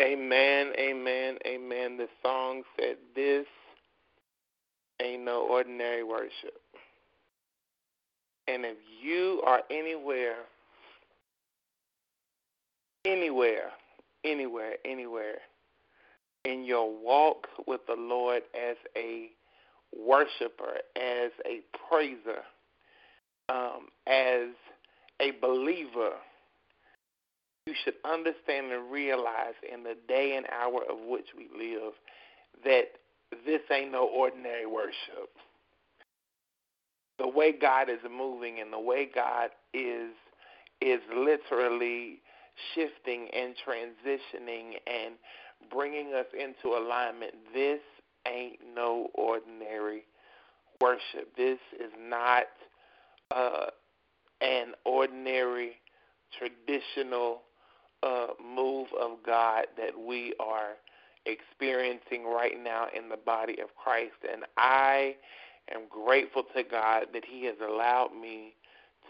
Amen, amen, amen. The song said, "This ain't no ordinary worship." And if you are anywhere in your walk with the Lord as a worshiper, as a praiser, as a believer, you should understand and realize in the day and hour of which we live that this ain't no ordinary worship. The way God is moving and the way God is literally shifting and transitioning and bringing us into alignment, this ain't no ordinary worship. This is not an ordinary, traditional move of God that we are experiencing right now in the body of Christ. And I am grateful to God that He has allowed me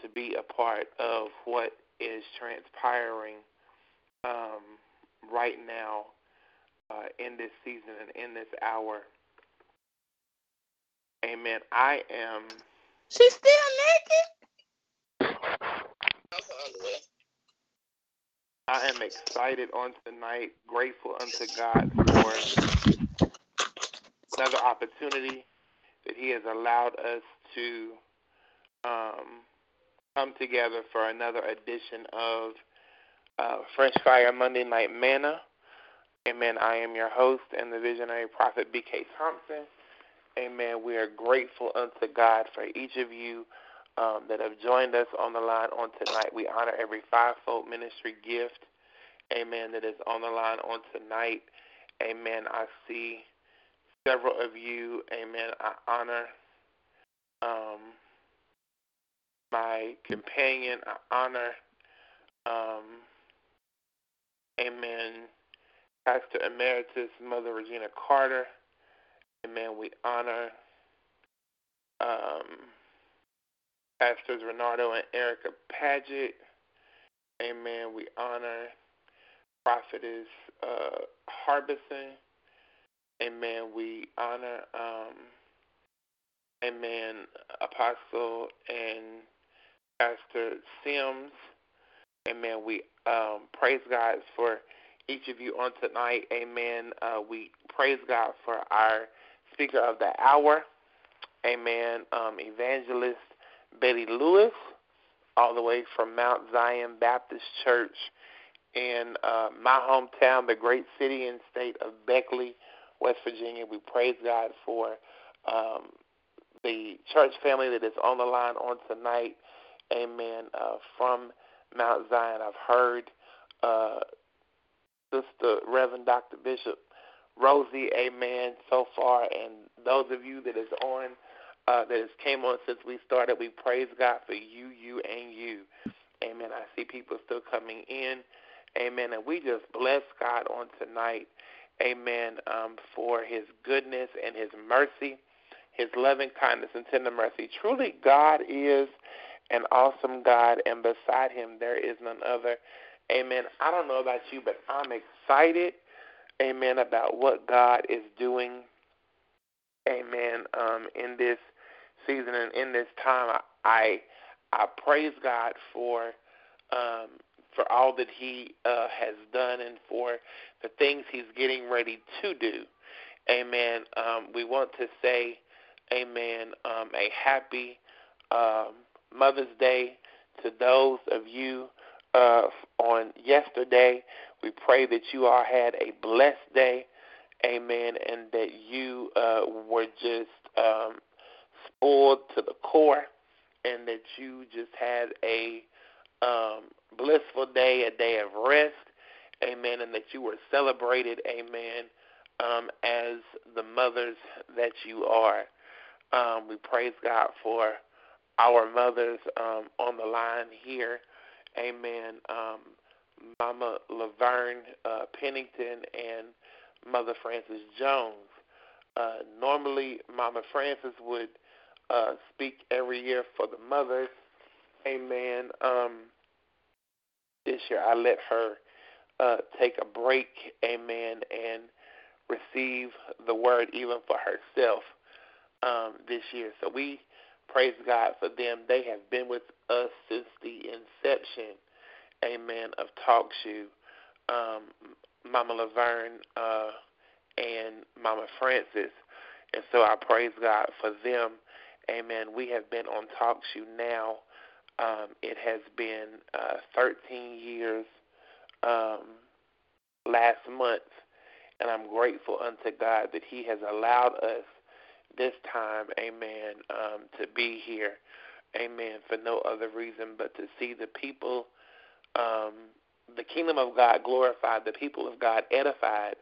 to be a part of what is transpiring right now in this season and in this hour. Amen. I am... She's still naked? I am excited on tonight, grateful unto God for another opportunity that He has allowed us to come together for another edition of Fresh Fire Monday Night Manna. Amen. I am your host and the visionary prophet B.K. Thompson. Amen. We are grateful unto God for each of you that have joined us on the line on tonight. We honor every fivefold ministry gift, amen, that is on the line on tonight. Amen. I see several of you, amen. I honor my companion. I honor, amen, Pastor Emeritus, Mother Regina Carter. Amen. We honor Pastors Renardo and Erica Padgett. Amen. We honor Prophetess Harbison. Amen. We honor, amen, Apostle and Pastor Sims. Amen. We praise God for each of you on tonight. Amen. We praise God for our speaker of the hour. Amen. Evangelist Betty Lewis, all the way from Mount Zion Baptist Church in my hometown, the great city and state of Beckley, West Virginia. We praise God for the church family that is on the line on tonight, amen, from Mount Zion. I've heard Sister Reverend Dr. Bishop Rosie, amen, so far, and those of you that is on, that has came on since we started, we praise God for you, you, and you. Amen. I see people still coming in. Amen. And we just bless God on tonight. Amen. For His goodness and His mercy, His loving kindness and tender mercy. Truly, God is an awesome God, and beside Him there is none other. Amen. I don't know about you, but I'm excited, amen, about what God is doing, amen, in this season and in this time. I praise God for all that He has done and for the things He's getting ready to do. Amen. We want to say, amen, a happy Mother's Day to those of you on yesterday. We pray that you all had a blessed day, amen, and that you were just spoiled to the core, and that you just had a blissful day, a day of rest, amen, and that you were celebrated, amen, as the mothers that you are. We praise God for our mothers on the line here, amen, Mama Laverne Pennington and Mother Frances Jones. Normally, Mama Frances would speak every year for the mothers. Amen. This year, I let her take a break, amen, and receive the word even for herself this year. So we praise God for them. They have been with us since the inception, amen, of TalkShoe. Mama Laverne and Mama Frances. And so I praise God for them. Amen. We have been on TalkShoe now. It has been 13 years last month, and I'm grateful unto God that he has allowed us this time, amen, to be here, amen, for no other reason but to see the people, the kingdom of God glorified, the people of God edified,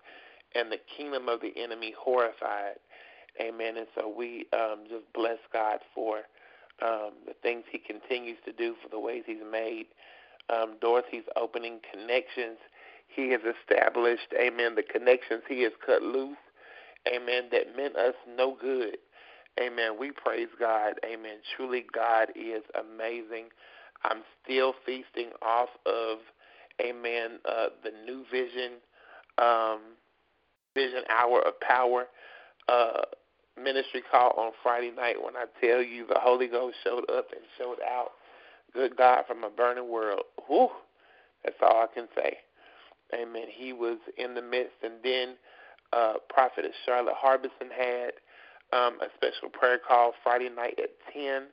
and the kingdom of the enemy horrified. Amen. And so we just bless God for the things he continues to do, for the ways he's made doors he's opening, connections he has established, amen, the connections he has cut loose, amen, that meant us no good. Amen. We praise God. Amen. Truly, God is amazing. I'm still feasting off of, amen, the new vision, Vision Hour of Power ministry call on Friday night. When I tell you the Holy Ghost showed up and showed out, good God from a burning world. Whew, that's all I can say. Amen. He was in the midst. And then Prophetess Charlotte Harbison had a special prayer call Friday night at 10.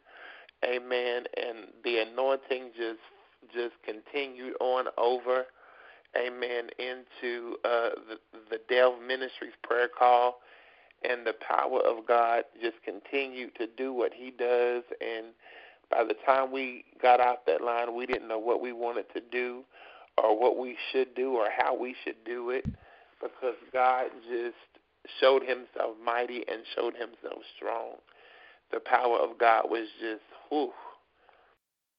Amen. And the anointing just continued on over, amen, into the Delve Ministries prayer call, and the power of God just continued to do what he does. And by the time we got off that line, we didn't know what we wanted to do or what we should do or how we should do it, because God just showed himself mighty and showed himself strong. The power of God was just, whew,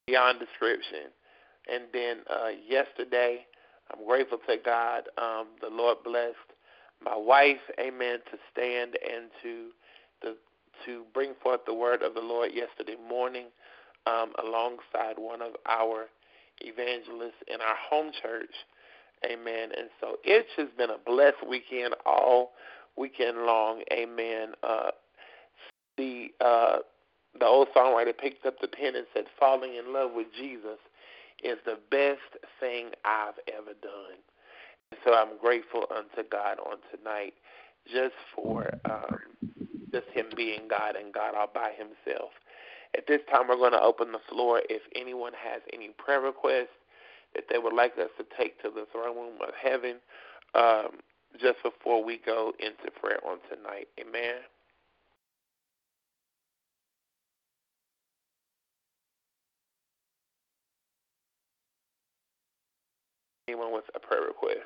beyond description. And then yesterday, I'm grateful to God. The Lord blessed my wife, amen, to stand and to bring forth the word of the Lord yesterday morning, alongside one of our evangelists in our home church, amen. And so it's just been a blessed weekend, all weekend long, amen. The old songwriter picked up the pen and said, "Falling in love with Jesus is the best thing I've ever done." And so I'm grateful unto God on tonight just for just him being God and God all by himself. At this time, we're going to open the floor. If anyone has any prayer requests that they would like us to take to the throne room of heaven, just before we go into prayer on tonight, amen. Anyone with a prayer request?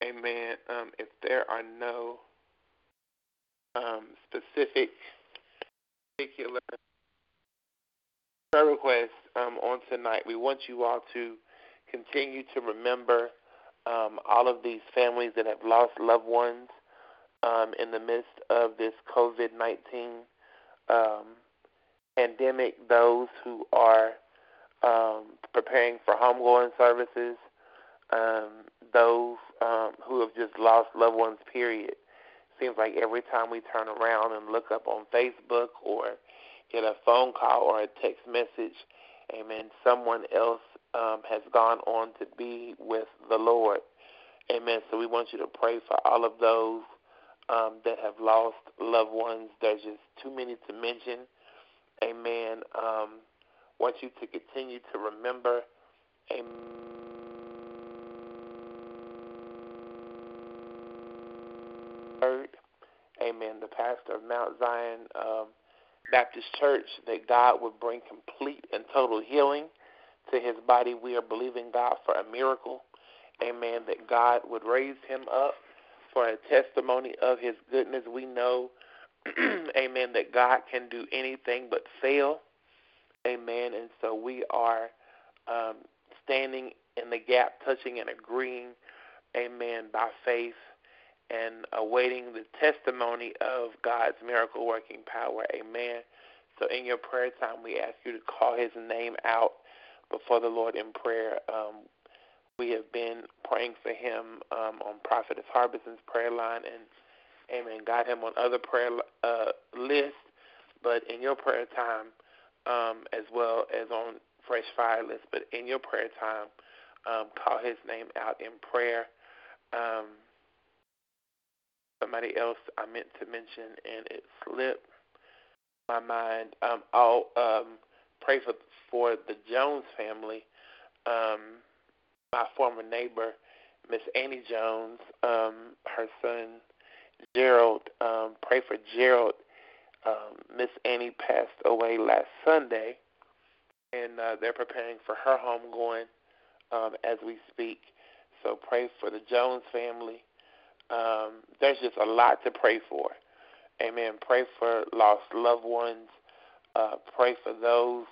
Amen. If there are no particular prayer request on tonight, we want you all to continue to remember all of these families that have lost loved ones in the midst of this COVID-19 pandemic, those who are preparing for homegoing services, those who have just lost loved ones, period. Seems like every time we turn around and look up on Facebook or get a phone call or a text message, amen, someone else has gone on to be with the Lord. Amen. So we want you to pray for all of those that have lost loved ones. There's just too many to mention. Amen. Want you to continue to remember. Amen. Amen. The pastor of Mount Zion Baptist Church, that God would bring complete and total healing to his body. We are believing God for a miracle. Amen. That God would raise him up for a testimony of his goodness. We know, amen, that God can do anything but fail. Amen. And so we are standing in the gap, touching and agreeing, amen, by faith, and awaiting the testimony of God's miracle-working power, amen. So in your prayer time, we ask you to call his name out before the Lord in prayer. We have been praying for him on Prophetess Harbison's prayer line, and, amen, got him on other prayer lists, but in your prayer time, as well as on Fresh Fire list, but in your prayer time, call his name out in prayer. Somebody else I meant to mention, and it slipped my mind. I'll pray for the Jones family. My former neighbor, Miss Annie Jones, her son, Gerald. Pray for Gerald. Miss Annie passed away last Sunday, and they're preparing for her homegoing as we speak. So pray for the Jones family. There's just a lot to pray for. Amen. Pray for lost loved ones. Pray for those,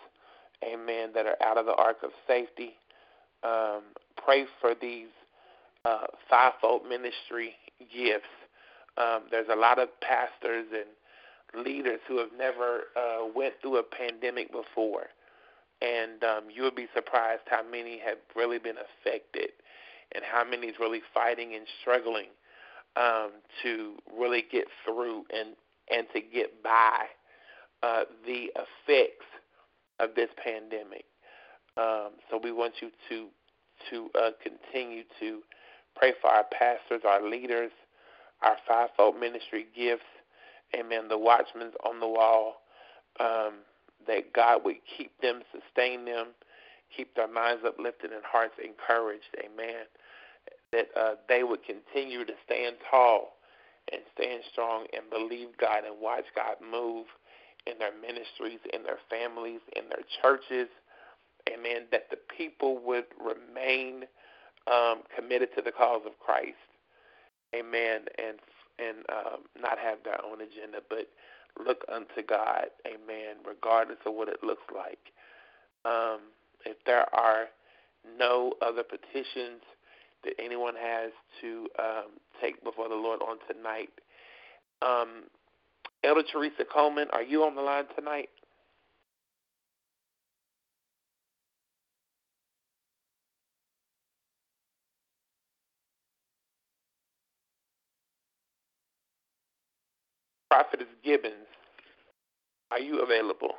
amen, that are out of the ark of safety. Pray for these fivefold ministry gifts. There's a lot of pastors and leaders who have never went through a pandemic before, and you would be surprised how many have really been affected and how many is really fighting and struggling to really get through and to get by the effects of this pandemic. So we want you to continue to pray for our pastors, our leaders, our fivefold ministry gifts, amen, the watchmen on the wall, that God would keep them, sustain them, keep their minds uplifted and hearts encouraged, amen, that they would continue to stand tall and stand strong and believe God and watch God move in their ministries, in their families, in their churches, amen, that the people would remain committed to the cause of Christ, amen, and not have their own agenda, but look unto God, amen, regardless of what it looks like. If there are no other petitions that anyone has to take before the Lord on tonight. Elder Teresa Coleman, are you on the line tonight? Prophetess Gibbons, are you available?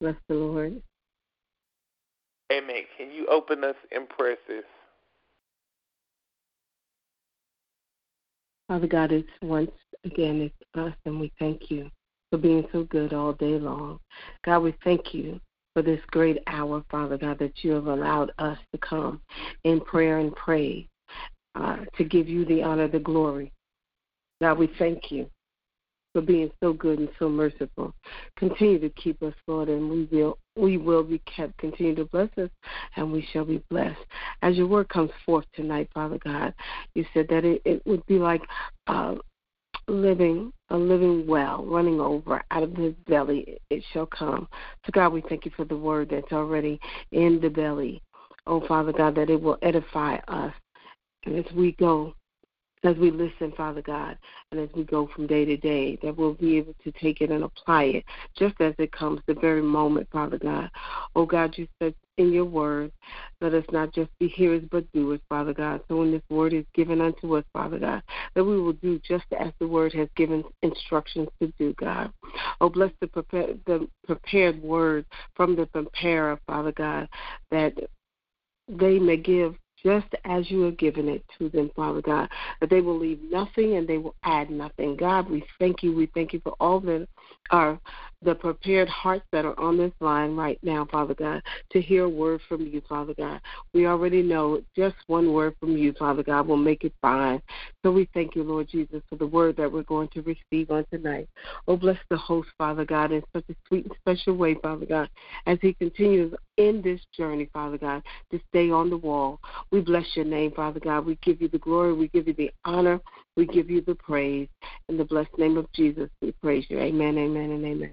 Bless the Lord. Amen. Can you open us in prayer, sis? Father God, it's once again, it's us, and we thank you for being so good all day long. God, we thank you for this great hour, Father God, that you have allowed us to come in prayer and pray to give you the honor, the glory. God, we thank you for being so good and so merciful. Continue to keep us, Lord, and we will be kept. Continue to bless us, and we shall be blessed. As your word comes forth tonight, Father God, you said that it would be like a living well, running over out of the belly, it shall come. So, God, we thank you for the word that's already in the belly. Oh, Father God, that it will edify us. And as we go, as we listen, Father God, and as we go from day to day, that we'll be able to take it and apply it just as it comes, the very moment, Father God. Oh, God, you said in your word, let us not just be hearers but doers, Father God. So when this word is given unto us, Father God, that we will do just as the word has given instructions to do, God. Oh, bless the prepared word from the preparer, Father God, that they may give just as you have given it to them, Father God, that they will leave nothing and they will add nothing. God, we thank you. We thank you for all that are the prepared hearts that are on this line right now, Father God, to hear a word from you, Father God. We already know just one word from you, Father God, will make it fine. So we thank you, Lord Jesus, for the word that we're going to receive on tonight. Oh, bless the host, Father God, in such a sweet and special way, Father God, as he continues in this journey, Father God, to stay on the wall. We bless your name, Father God. We give you the glory. We give you the honor. We give you the praise. In the blessed name of Jesus, we praise you. Amen, amen, and amen.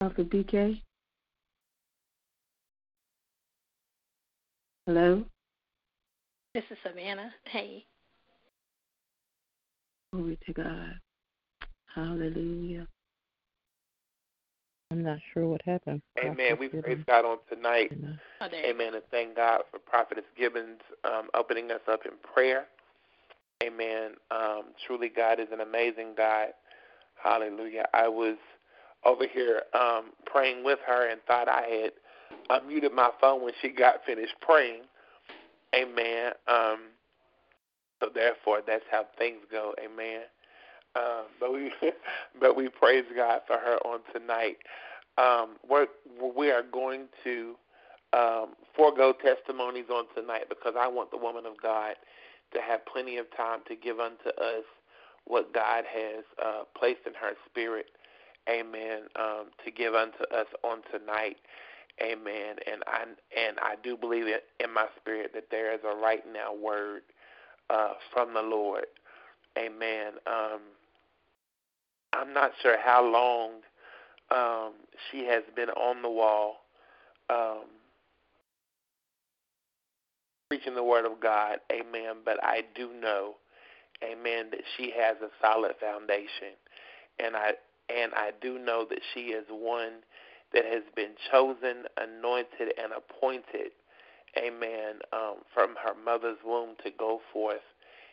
Dr. BK? Hello? This is Savannah. Hey. Glory to God. Hallelujah. I'm not sure what happened. Amen. We praise God on tonight. Amen. And thank God for Prophetess Gibbons opening us up in prayer. Amen. Truly, God is an amazing God. Hallelujah. I was over here praying with her and thought I had unmuted my phone when she got finished praying. Amen. So therefore, that's how things go. Amen. But we praise God for her on tonight. We are going to forego testimonies on tonight because I want the woman of God to have plenty of time to give unto us what God has placed in her spirit. Amen. To give unto us on tonight. Amen. And I do believe it in my spirit that there is a right now word from the Lord. Amen. I'm not sure how long she has been on the wall preaching the word of God. Amen. But I do know, amen, that she has a solid foundation. And I do know that she is one that has been chosen, anointed, and appointed, amen, from her mother's womb to go forth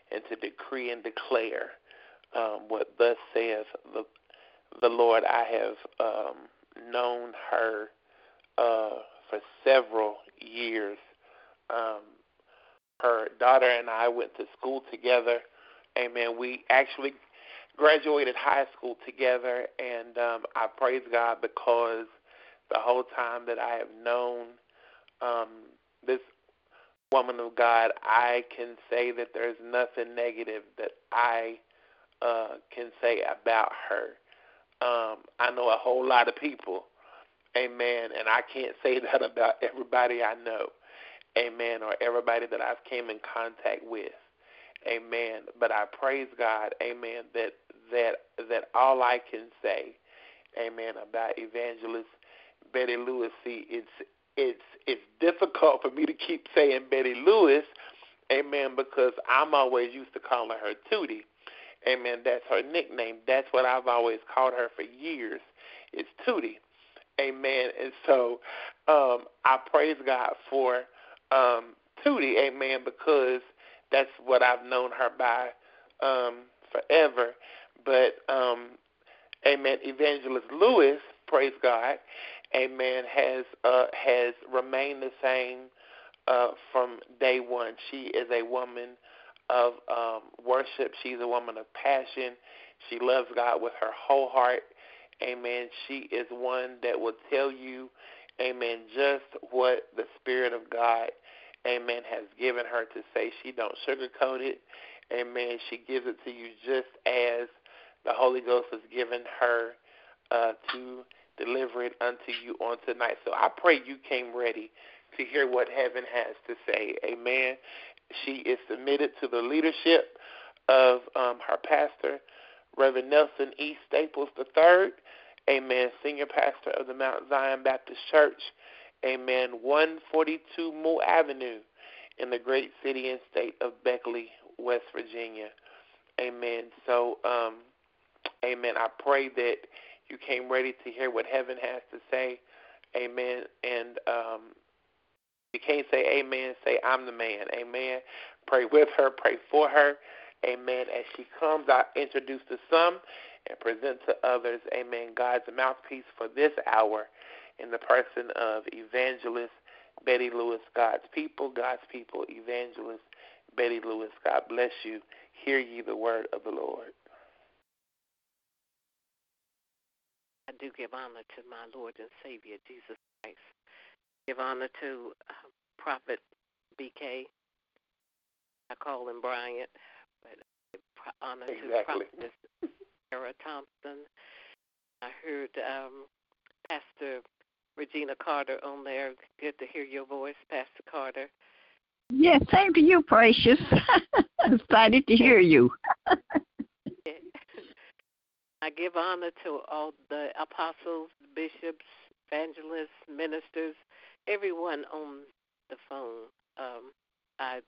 and to decree and declare what thus saith the Lord. I have known her for several years. Her daughter and I went to school together, amen. We actually graduated high school together, and I praise God because the whole time that I have known this woman of God, I can say that there's nothing negative that I can say about her. I know a whole lot of people, amen, and I can't say that about everybody I know, amen, or everybody that I've came in contact with, amen. But I praise God, amen, that all I can say, amen, about Evangelist Betty Lewis. See, it's difficult for me to keep saying Betty Lewis, amen, because I'm always used to calling her Tootie, amen. That's her nickname. That's what I've always called her for years. It's Tootie, amen. And so I praise God for Tootie, amen, because that's what I've known her by forever. But amen, Evangelist Lewis, praise God, amen, has remained the same from day one. She is a woman of worship. She's a woman of passion. She loves God with her whole heart. Amen. She is one that will tell you, amen, just what the Spirit of God, amen, has given her to say. She don't sugarcoat it. Amen. She gives it to you just as the Holy Ghost has given her to deliver it unto you on tonight. So I pray you came ready to hear what heaven has to say. Amen. She is submitted to the leadership of her pastor, Reverend Nelson E. Staples III, amen, senior pastor of the Mount Zion Baptist Church, amen, 142 Moore Avenue in the great city and state of Beckley, West Virginia. Amen. So, amen, I pray that you came ready to hear what heaven has to say, amen. And if you can't say amen, say I'm the man, amen. Pray with her, pray for her, amen. As she comes, I introduce to some and present to others, amen, God's mouthpiece for this hour in the person of Evangelist Betty Lewis. God's people, Evangelist Betty Lewis, God bless you. Hear ye the word of the Lord. I do give honor to my Lord and Savior, Jesus Christ. Give honor to Prophet B.K. I call him Brian, but honor exactly. to Prophetess Tara Thompson. I heard Pastor Regina Carter on there. Good to hear your voice, Pastor Carter. Yes, yeah, same to you, Precious. Excited to hear you. I give honor to all the apostles, bishops, evangelists, ministers, everyone on the phone. I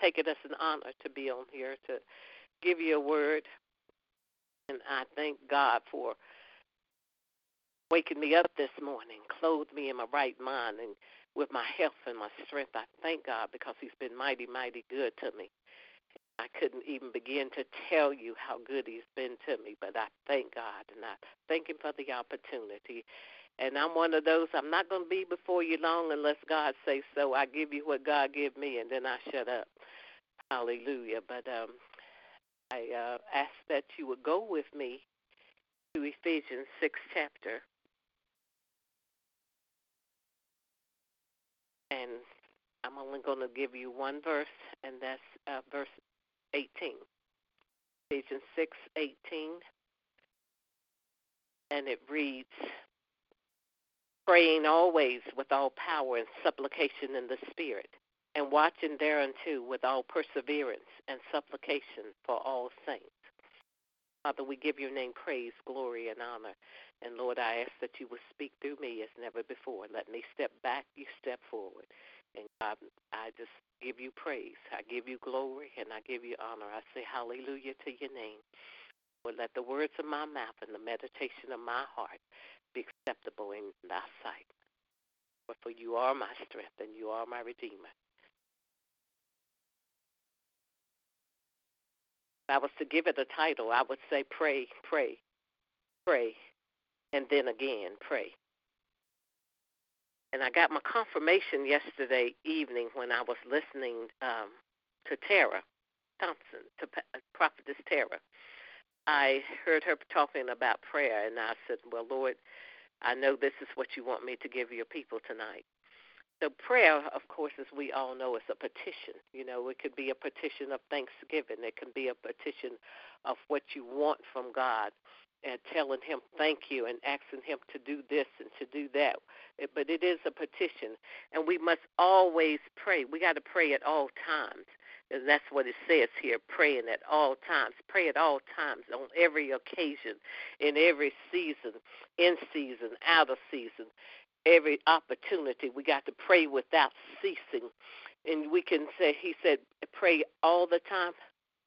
take it as an honor to be on here to give you a word, and I thank God for waking me up this morning, clothed me in my right mind, and with my health and my strength. I thank God because he's been mighty, mighty good to me. I couldn't even begin to tell you how good he's been to me, but I thank God, and I thank him for the opportunity. And I'm one of those, I'm not going to be before you long unless God says so. I give you what God give me, and then I shut up. Hallelujah. But I ask that you would go with me to Ephesians 6 chapter. And I'm only going to give you one verse, and that's verse 18. Ephesians 6:18. And it reads, praying always with all power and supplication in the Spirit, and watching thereunto with all perseverance and supplication for all saints. Father, we give your name praise, glory, and honor. And, Lord, I ask that you will speak through me as never before. Let me step back, you step forward. And, God, I just give you praise. I give you glory, and I give you honor. I say hallelujah to your name. Lord, let the words of my mouth and the meditation of my heart be acceptable in thy sight. For you are my strength and you are my redeemer. If I was to give it a title, I would say pray, pray, pray, and then again pray. And I got my confirmation yesterday evening when I was listening to Tara Thompson, to Prophetess Tara. I heard her talking about prayer, and I said, well, Lord, I know this is what you want me to give your people tonight. So prayer, of course, as we all know, is a petition. You know, it could be a petition of thanksgiving. It can be a petition of what you want from God and telling him thank you and asking him to do this and to do that. But it is a petition, and we must always pray. We got to pray at all times. And that's what it says here, praying at all times. Pray at all times, on every occasion, in every season, in season, out of season, every opportunity. We got to pray without ceasing. And we can say, he said, pray all the time.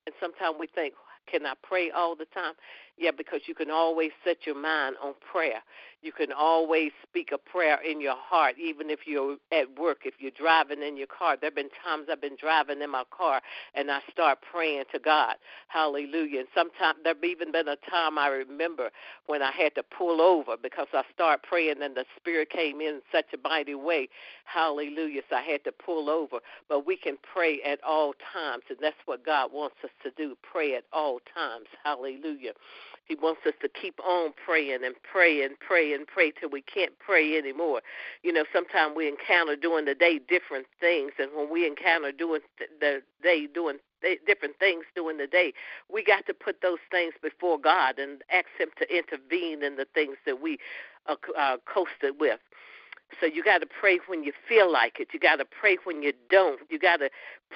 And sometimes we think, can I pray all the time? Yeah, because you can always set your mind on prayer. You can always speak a prayer in your heart, even if you're at work, if you're driving in your car. There have been times I've been driving in my car, and I start praying to God. Hallelujah. And sometimes there have even been a time I remember when I had to pull over because I started praying, and the Spirit came in such a mighty way. Hallelujah. So I had to pull over. But we can pray at all times, and that's what God wants us to do, pray at all times. Hallelujah. He wants us to keep on praying and pray and pray and pray till we can't pray anymore. You know, sometimes we encounter during the day different things, and when we encounter during the day doing different things during the day, we got to put those things before God and ask him to intervene in the things that we are coasted with. So you got to pray when you feel like it. You got to pray when you don't. You got to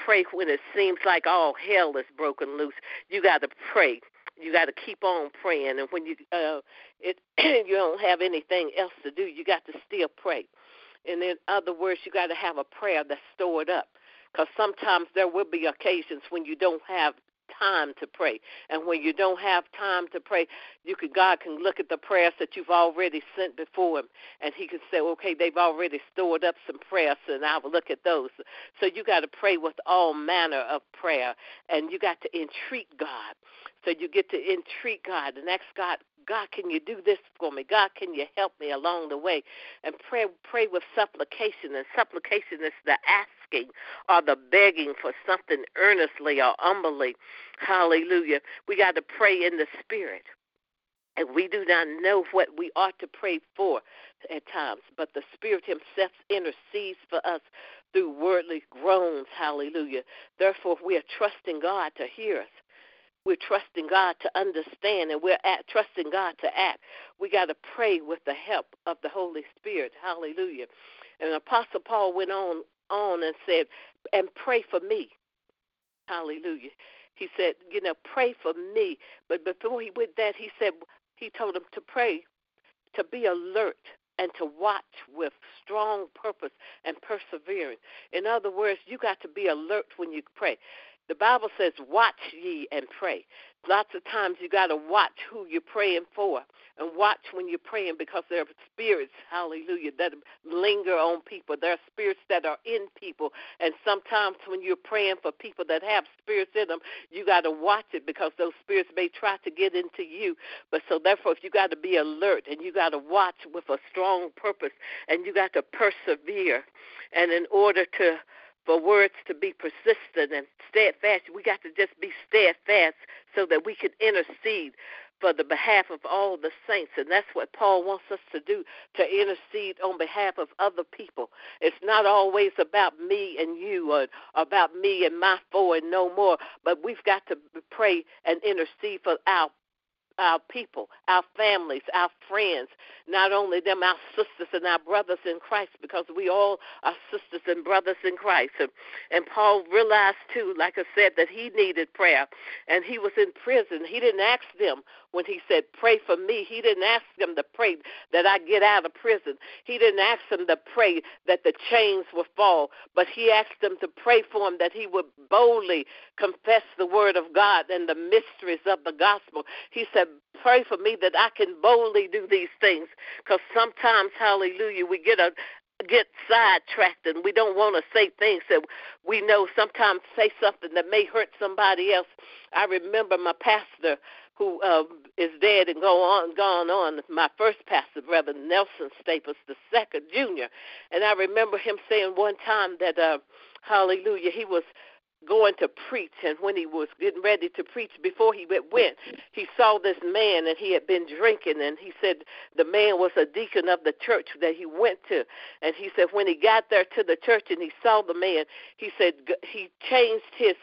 pray when it seems like all hell is broken loose. You got to pray. You got to keep on praying. And when you you don't have anything else to do, you got to still pray. And in other words, you got to have a prayer that's stored up, because sometimes there will be occasions when you don't have time to pray. And when you don't have time to pray, God can look at the prayers that you've already sent before him, and he can say, okay, they've already stored up some prayers, and I will look at those. So you got to pray with all manner of prayer, and you got to entreat God. So you get to entreat God and ask God, God, can you do this for me? God, can you help me along the way? And pray with supplication. And supplication is the asking or the begging for something earnestly or humbly. Hallelujah. We got to pray in the Spirit. And we do not know what we ought to pray for at times, but the Spirit himself intercedes for us through wordly groans, hallelujah. Therefore, we are trusting God to hear us. We're trusting God to understand, and we're trusting God to act. We got to pray with the help of the Holy Spirit, hallelujah. And Apostle Paul went on and said, and pray for me, hallelujah. He said, you know, pray for me. But before he went that, he said, he told him to pray, to be alert, and to watch with strong purpose and perseverance. In other words, you got to be alert when you pray. The Bible says, watch ye and pray. Lots of times you got to watch who you're praying for and watch when you're praying, because there are spirits, hallelujah, that linger on people. There are spirits that are in people. And sometimes when you're praying for people that have spirits in them, you got to watch it, because those spirits may try to get into you. But so therefore, if you got to be alert and you got to watch with a strong purpose, and you got to persevere. And in order to for words to be persistent and steadfast, we got to just be steadfast so that we can intercede for the behalf of all the saints. And that's what Paul wants us to do, to intercede on behalf of other people. It's not always about me and you, or about me and my four and no more, but we've got to pray and intercede for our people, our families, our friends, not only them, our sisters and our brothers in Christ, because we all are sisters and brothers in Christ. And Paul realized, too, like I said, that he needed prayer, and he was in prison. He didn't ask them when he said, pray for me. He didn't ask them to pray that I get out of prison. He didn't ask them to pray that the chains would fall, but he asked them to pray for him, that he would boldly confess the word of God and the mysteries of the gospel. He said, pray for me that I can boldly do these things, because sometimes, hallelujah, we get sidetracked, and we don't want to say things that we know sometimes say something that may hurt somebody else. I remember my pastor, who is dead and gone on, my first pastor, Reverend Nelson Staples II, Jr., and I remember him saying one time that, hallelujah, he was going to preach, and when he was getting ready to preach, before he went, he saw this man, and he had been drinking, and he said the man was a deacon of the church that he went to. And he said when he got there to the church and he saw the man, he said he changed his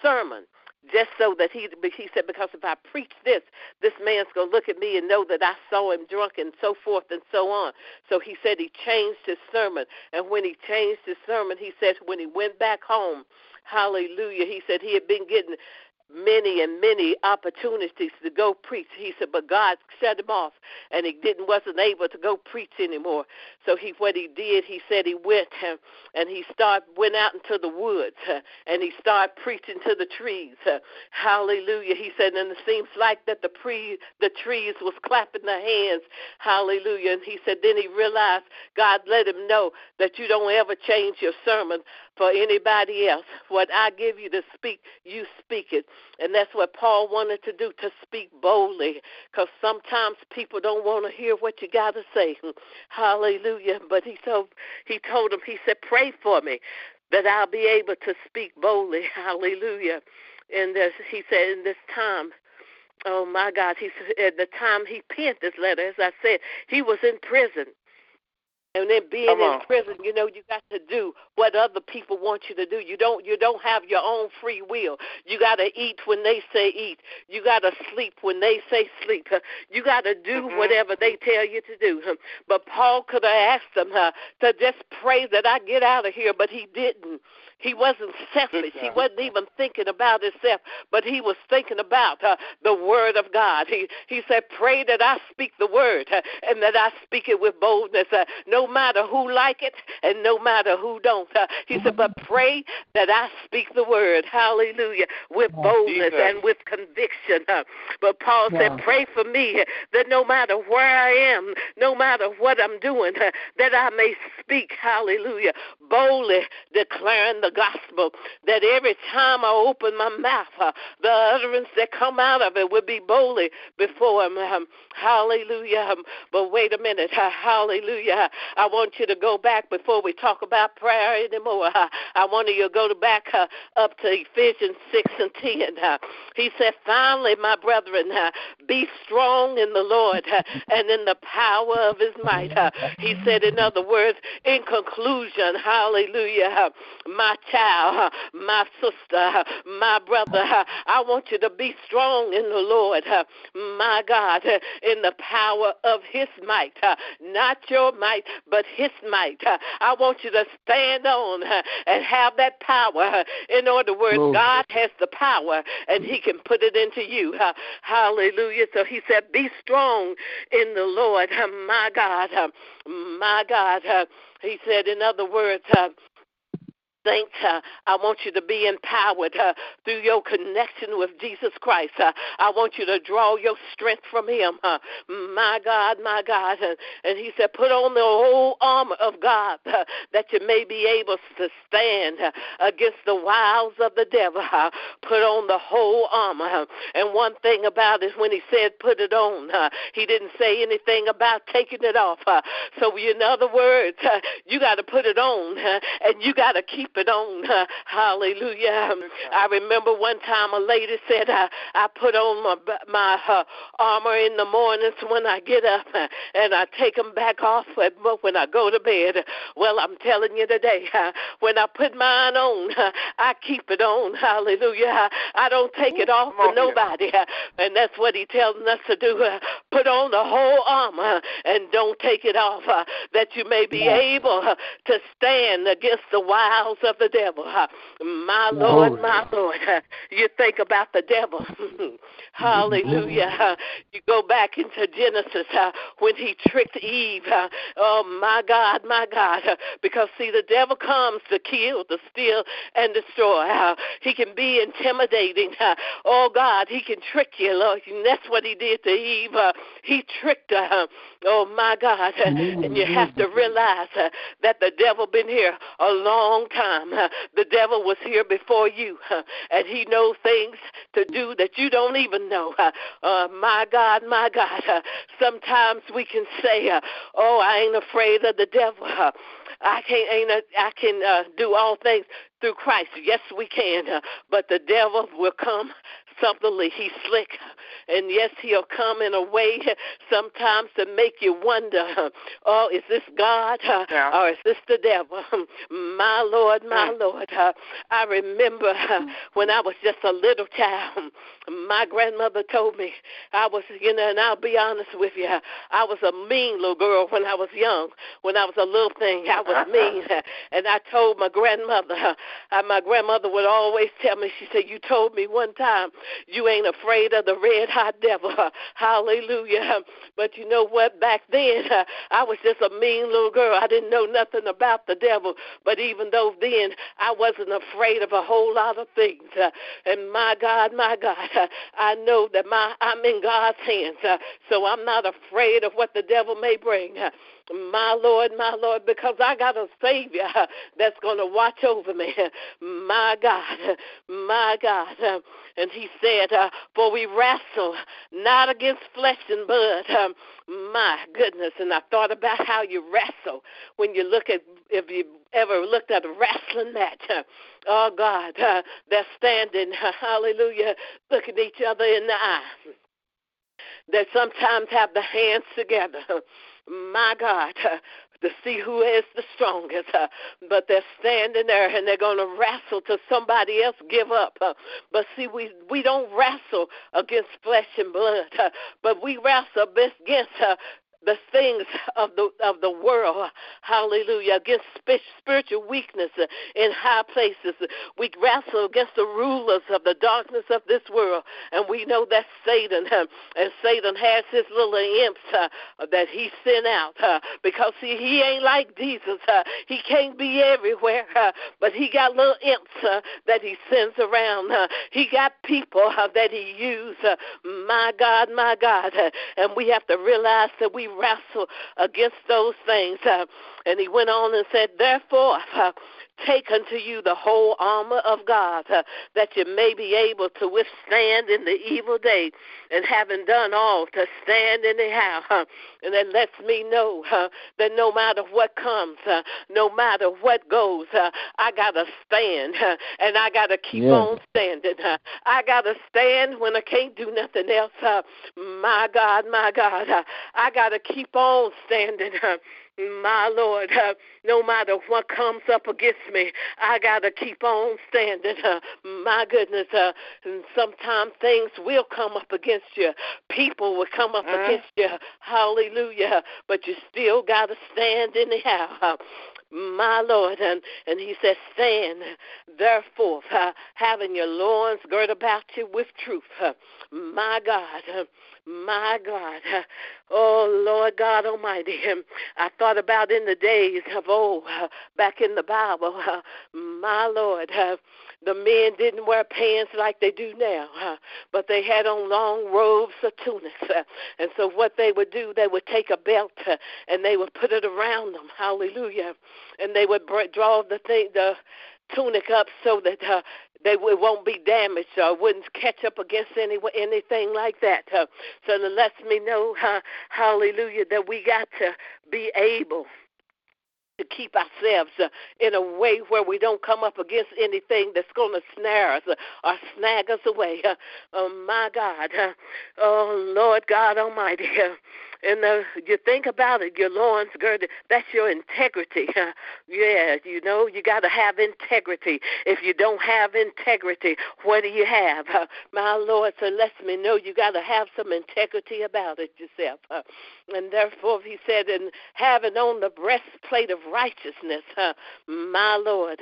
sermon just so that he said, because if I preach this man's going to look at me and know that I saw him drunk, and so forth and so on. So he said he changed his sermon, and when he changed his sermon, he said when he went back home, hallelujah, he said he had been getting many and many opportunities to go preach. He said, but God shut him off, and he wasn't able to go preach anymore. So what he did, he said he went and he went out into the woods and he started preaching to the trees. Hallelujah. He said, and it seems like that the trees was clapping their hands. Hallelujah. And he said, then he realized God let him know that you don't ever change your sermon for anybody else. What I give you to speak, you speak it. And that's what Paul wanted to do, to speak boldly, because sometimes people don't want to hear what you got to say. Hallelujah. But he told him, he said, pray for me that I'll be able to speak boldly. Hallelujah. And he said, in this time, oh, my God, he said, at the time he penned this letter, as I said, he was in prison. And then being in prison, you know, you got to do what other people want you to do. You don't have your own free will. You got to eat when they say eat. You got to sleep when they say sleep. You got to do whatever they tell you to do. But Paul could have asked them to just pray that I get out of here, but he didn't. He wasn't selfish. He wasn't even thinking about himself, but he was thinking about the word of God. He said, pray that I speak the word and that I speak it with boldness, no matter who like it and no matter who don't. He said, but pray that I speak the word, hallelujah, with boldness and with conviction. But Paul said, pray for me that no matter where I am, no matter what I'm doing, that I may speak, hallelujah, boldly declaring the the gospel, that every time I open my mouth, the utterance that come out of it will be boldly before him. Hallelujah. But wait a minute. Hallelujah. I want you to go back before we talk about prayer anymore. I want you to go back up to Ephesians 6 and 10. He said, finally, my brethren, be strong in the Lord and in the power of his might. He said, in other words, in conclusion, hallelujah, my child, my sister, my brother, I want you to be strong in the Lord, my God, in the power of his might, not your might, but his might. I want you to stand on and have that power. In other words, God has the power, and he can put it into you. Hallelujah. So he said, be strong in the Lord, my God, my God. He said, in other words, saints, I want you to be empowered through your connection with Jesus Christ. I want you to draw your strength from him. My God, my God. And he said, put on the whole armor of God that you may be able to stand against the wiles of the devil. Put on the whole armor. And one thing about it, when he said put it on, he didn't say anything about taking it off. So in other words, you got to put it on and you got to keep it on. Hallelujah. I remember one time a lady said, I put on my armor in the mornings when I get up, and I take them back off when I go to bed. Well, I'm telling you today, when I put mine on, I keep it on. Hallelujah. I don't take it off for nobody. And that's what he telling us to do. Put on the whole armor and don't take it off, that you may be able to stand against the wiles of the devil. My Lord, my Lord, you think about the devil. Hallelujah. You go back into Genesis when he tricked Eve. Oh, my God, my God. Because, see, the devil comes to kill, to steal, and destroy. He can be intimidating. Oh, God, he can trick you, Lord. And that's what he did to Eve. He tricked her. Oh, my God. And you have to realize that the devil been here a long time. The devil was here before you, and he knows things to do that you don't even know. My God, my God. Sometimes we can say, oh, I ain't afraid of the devil. I can do all things through Christ. Yes, we can, but the devil will come somethingly. He's slick, and yes, he'll come in a way sometimes to make you wonder, oh, is this God or is this the devil? My Lord, my Lord. I remember when I was just a little child, my grandmother told me, and I'll be honest with you, I was a mean little girl when I was young. When I was a little thing, I was mean, and I told my grandmother, my grandmother would always tell me, she said, you told me one time, you ain't afraid of the red-hot devil. Hallelujah. But you know what? Back then, I was just a mean little girl. I didn't know nothing about the devil. But even though then, I wasn't afraid of a whole lot of things. And my God, I know that I'm in God's hands. So I'm not afraid of what the devil may bring. My Lord, because I got a Savior that's going to watch over me. My God, my God. And he said, for we wrestle not against flesh and blood. My goodness. And I thought about how you wrestle when you look at, if you ever looked at a wrestling match. Oh, God, they're standing, hallelujah, looking at each other in the eye. They sometimes have the hands together. My God, to see who is the strongest. But they're standing there, and they're going to wrestle till somebody else give up. But see, we don't wrestle against flesh and blood, but we wrestle against the things of the world, hallelujah, against spiritual weakness in high places. We wrestle against the rulers of the darkness of this world, and we know that's Satan, and Satan has his little imps that he sent out, because, see, he ain't like Jesus. He can't be everywhere, but he got little imps that he sends around. He got people that he uses. My God, my God. And we have to realize that we wrestle against those things. And he went on and said, therefore, Take unto you the whole armor of God, that you may be able to withstand in the evil day, and having done all, to stand anyhow. And that lets me know that no matter what comes, no matter what goes, I got to stand, and I got to keep on standing. I got to stand when I can't do nothing else. My God, my God, I got to keep on standing. My Lord, no matter what comes up against me, I got to keep on standing. My goodness, and sometimes things will come up against you. People will come up against you. Hallelujah. But you still got to stand anyhow. My Lord, and he says, stand, therefore, having your loins girt about you with truth. My God, my God, oh, Lord God Almighty, I thought about in the days of old, back in the Bible, my Lord, the men didn't wear pants like they do now, but they had on long robes or tunics. And so what they would do, they would take a belt and they would put it around them, hallelujah, and they would draw the tunic up so that it won't be damaged or wouldn't catch up against anything like that. So it lets me know, hallelujah, that we got to be able to keep ourselves in a way where we don't come up against anything that's going to snare us or snag us away. Oh, my God. Oh, Lord God Almighty. And you think about it, your loins girded, that's your integrity. Yeah, you know, you got to have integrity. If you don't have integrity, what do you have? My Lord, so let me know you got to have some integrity about it yourself. And therefore, he said, and having on the breastplate of righteousness, my Lord,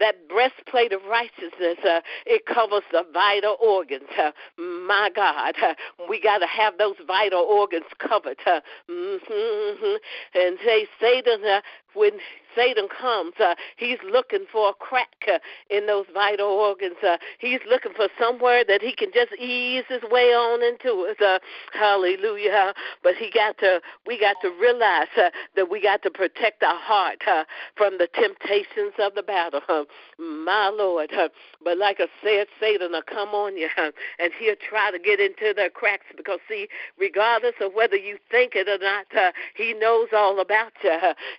that breastplate of righteousness, it covers the vital organs. My God, we got to have those vital organs covered. And say, Satan, when Satan comes, he's looking for a crack in those vital organs. He's looking for somewhere that he can just ease his way on into it. Hallelujah. But we got to realize that we got to protect our heart from the temptations of the battle. My Lord. But like I said, Satan will come on you and he'll try to get into the cracks because, see, regardless of whether you think it or not, he knows all about you.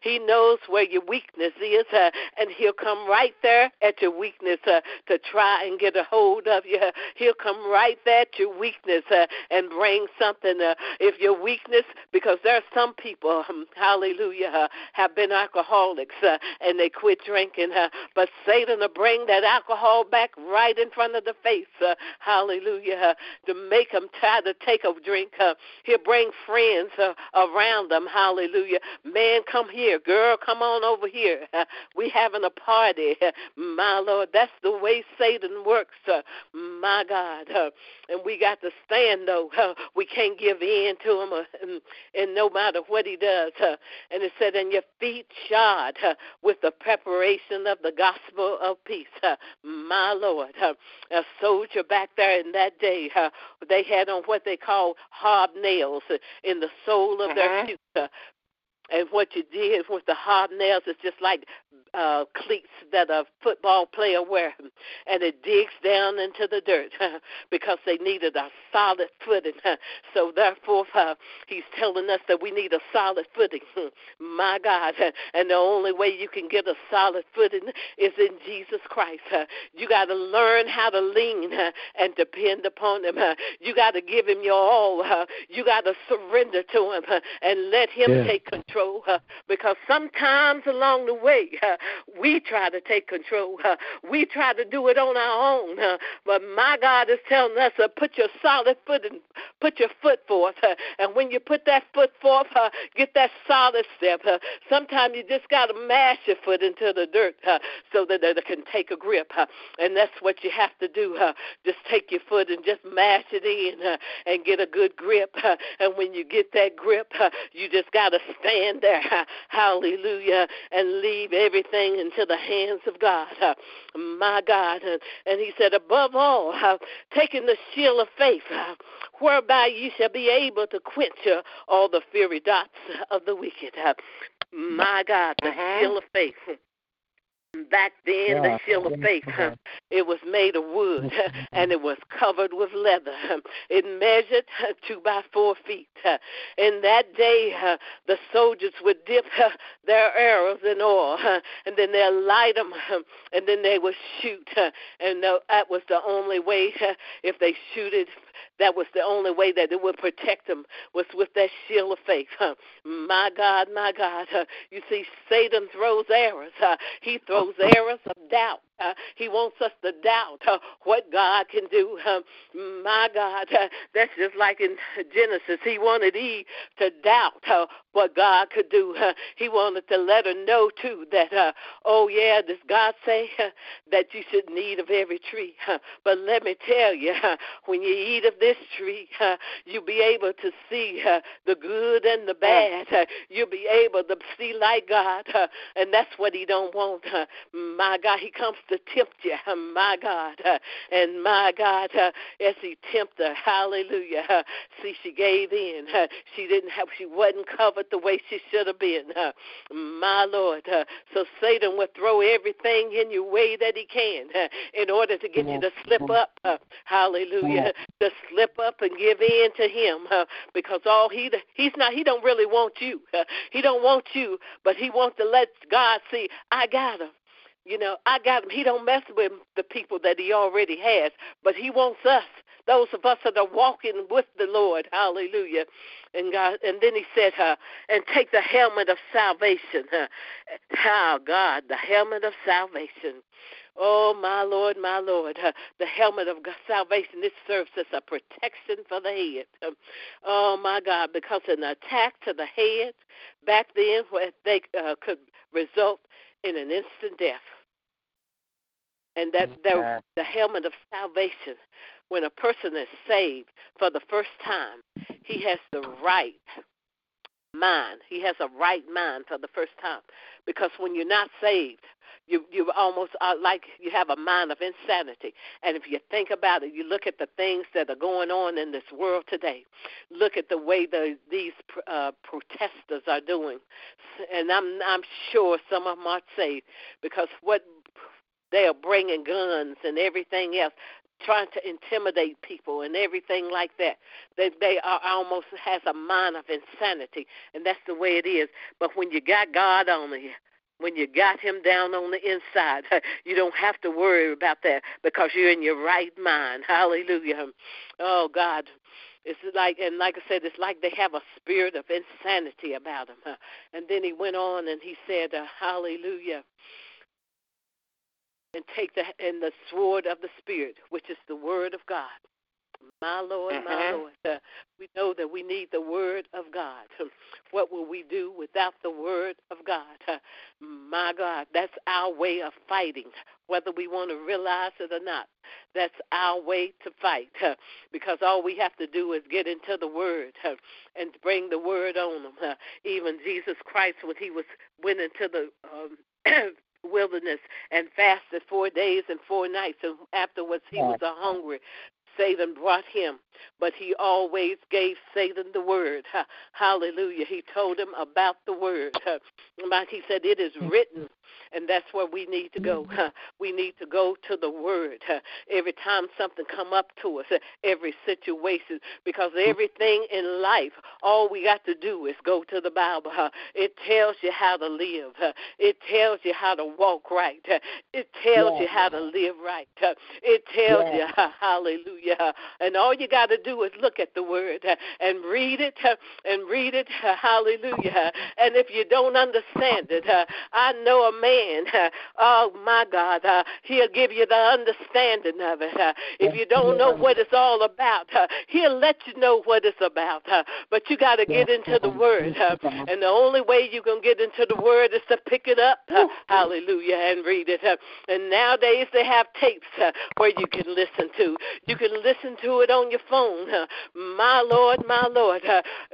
He knows where your weakness is, and he'll come right there at your weakness to try and get a hold of you. He'll come right there at your weakness and bring something. If your weakness, because there are some people, hallelujah, have been alcoholics and they quit drinking, but Satan will bring that alcohol back right in front of the face, hallelujah, to make them try to take a drink. He'll bring friends around them, hallelujah. Man, come here. Girl, come on over here. We having a party. My Lord, that's the way Satan works. My God. And we got to stand, though. We can't give in to him, and no matter what he does. And it said, and your feet shod with the preparation of the gospel of peace. My Lord. A soldier back there in that day, they had on what they call hobnails in the sole of their shoes. And what you did with the hobnails is just like cleats that a football player wears, and it digs down into the dirt because they needed a solid footing. So therefore, he's telling us that we need a solid footing. My God, and the only way you can get a solid footing is in Jesus Christ. You got to learn how to lean and depend upon him. You got to give him your all. You got to surrender to him and let him take control. Because sometimes along the way, we try to take control. We try to do it on our own. But my God is telling us to put your solid foot and put your foot forth. And when you put that foot forth, get that solid step. Sometimes you just got to mash your foot into the dirt so that it can take a grip. And that's what you have to do. Just take your foot and just mash it in and get a good grip. And when you get that grip, you just got to stand there, hallelujah, and leave everything into the hands of God, my God. And he said, above all, taking the shield of faith, whereby you shall be able to quench all the fiery darts of the wicked. My God, the shield of faith. Back then, the shield of faith, it was made of wood, and it was covered with leather. It measured 2 by 4 feet. In that day, the soldiers would dip their arrows in oil, and then they'd light them, and then they would shoot. And that was the only way, if they shoot it, that was the only way that it would protect them, was with that shield of faith. My God, my God. You see, Satan throws arrows. He throws arrows of doubt. He wants us to doubt what God can do. My God, that's just like in Genesis. He wanted Eve to doubt what God could do. He wanted to let her know, too, that, does God say that you shouldn't eat of every tree? But let me tell you, when you eat of this tree, you'll be able to see the good and the bad. You'll be able to see like God, and that's what he don't want. My God, he comes to tempt you, my God, and my God, as he tempted her, hallelujah, see, she gave in, she wasn't covered the way she should have been, my Lord, so Satan would throw everything in your way that he can, in order to get you to slip up, hallelujah, to slip up and give in to him, because all he don't really want you, he don't want you, but he wants to let God see, I got him. You know, I got him. He don't mess with the people that he already has, but he wants us, those of us that are walking with the Lord, hallelujah. And God, and then he said, and take the helmet of salvation. Oh, God, the helmet of salvation. Oh, my Lord, the helmet of salvation, this serves as a protection for the head. Oh, my God, because an attack to the head back then where they could result in an instant death. And the helmet of salvation, when a person is saved for the first time, he has the right mind. He has a right mind for the first time. Because when you're not saved, you almost are like you have a mind of insanity. And if you think about it, you look at the things that are going on in this world today. Look at the way these protesters are doing. And I'm sure some of them aren't saved because what they are bringing, guns and everything else, trying to intimidate people and everything like that. They are almost has a mind of insanity, and that's the way it is. But when you got God on you, when you got him down on the inside, you don't have to worry about that because you're in your right mind. Hallelujah. Oh, God. It's like, and like I said, it's like they have a spirit of insanity about them. And then he went on and he said, hallelujah. And take the sword of the Spirit, which is the Word of God. My Lord, my Lord, we know that we need the Word of God. What will we do without the Word of God? My God, that's our way of fighting, whether we want to realize it or not. That's our way to fight, because all we have to do is get into the Word and bring the Word on them. Even Jesus Christ, when he went into the wilderness and fasted 4 days and 4 nights, and afterwards he was hungry. Satan brought him, but he always gave Satan the word. Hallelujah. He told him about the word. He said, it is written, and that's where we need to go. We need to go to the word. Every time something come up to us, every situation, because everything in life, all we got to do is go to the Bible. It tells you how to live. It tells you how to walk right. It tells you how to live right. It tells you, hallelujah. And all you got to do is look at the word and read it, hallelujah. And if you don't understand it, I know a man, oh, my God, he'll give you the understanding of it. If you don't know what it's all about, he'll let you know what it's about. But you got to get into the word. And the only way you can get into the word is to pick it up, hallelujah, and read it. And nowadays they have tapes where you can listen to. You can listen to it on your phone. My Lord, my Lord.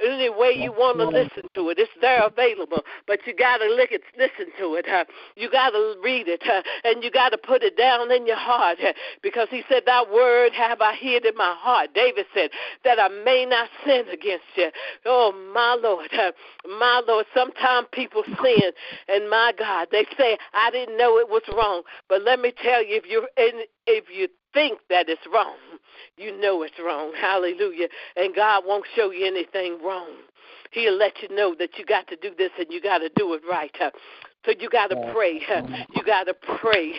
Any way you want to listen to it, it's there available. But you got to listen to it. You got to read it, and you got to put it down in your heart, because he said, thy word have I hid in my heart. David said, that I may not sin against you. Oh, my Lord, sometimes people sin, and my God, they say, I didn't know it was wrong. But let me tell you, if you think that it's wrong, you know it's wrong. Hallelujah. And God won't show you anything wrong. He'll let you know that you got to do this and you got to do it right. So you got to pray. You got to pray.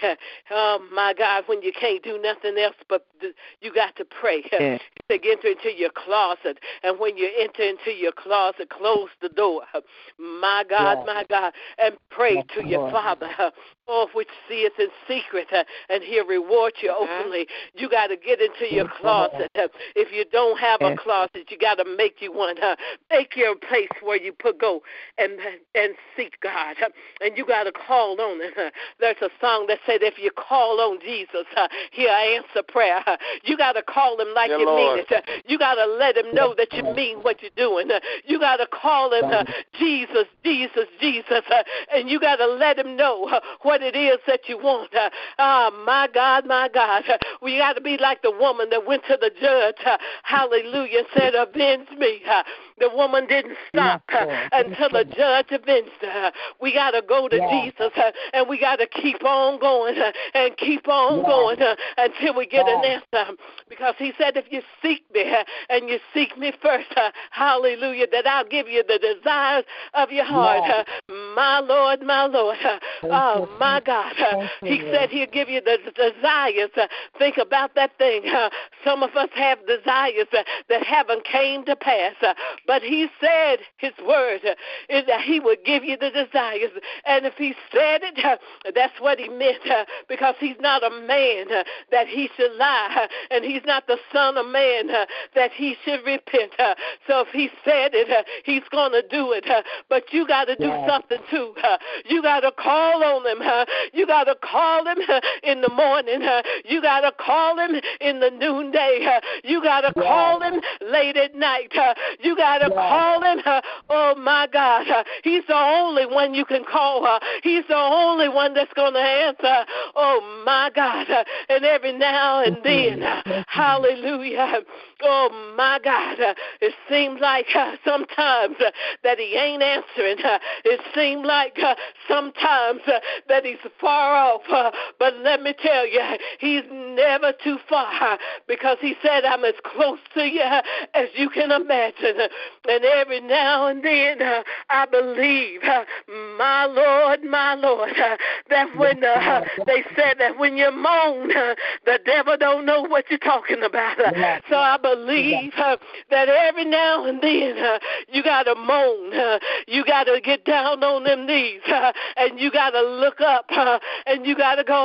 Oh, my God, when you can't do nothing else, but you got to pray. To enter into your closet. And when you enter into your closet, close the door. My God, my God. And pray to your Father, which seeth in secret, and he'll reward you openly. You got to get into your closet. If you don't have a closet, you got to make you one. Make your place where you go and seek God. And you got to call on him. There's a song that said, if you call on Jesus, he'll answer prayer. You got to call him like you mean it. You got to let him know that you mean what you're doing. You got to call him Jesus, Jesus, Jesus. And you got to let him know what it is that you want. My God, my God. We got to be like the woman that went to the judge, hallelujah, and said, avenge me. The woman didn't stop until the judge avenged her. We got to go to Jesus, and we got to keep on going and keep on going until we get an answer. Because he said, if you seek me and you seek me first, hallelujah, that I'll give you the desires of your heart. My Lord, my Lord. Oh, my God. He said he'll give you the desires. Think about that thing. Some of us have desires that haven't came to pass. But he said his word is that he would give you the desires. And if he said it, that's what he meant, because he's not a man that he should lie, and he's not the son of man that he should repent. So if he said it, he's going to do it. But you got to do something too. You got to call on him. You got to call him in the morning. You got to call him in the noonday. You got to call him late at night. You got to call him. Oh, my God. He's the only one you can call. He's the only one that's going to answer. Oh, my God. And every now and then, hallelujah. Oh, my God. It seems like sometimes that he ain't answering. It seems like sometimes that he's far off. But let me tell you, he's never too far, because he said, I'm as close to you as you can imagine. And every now and then, I believe, my Lord, that when they said that when you moan, the devil don't know what you're talking about. So I believe that every now and then, you got to moan. You got to get down on them knees, and you got to look up, and you got to go,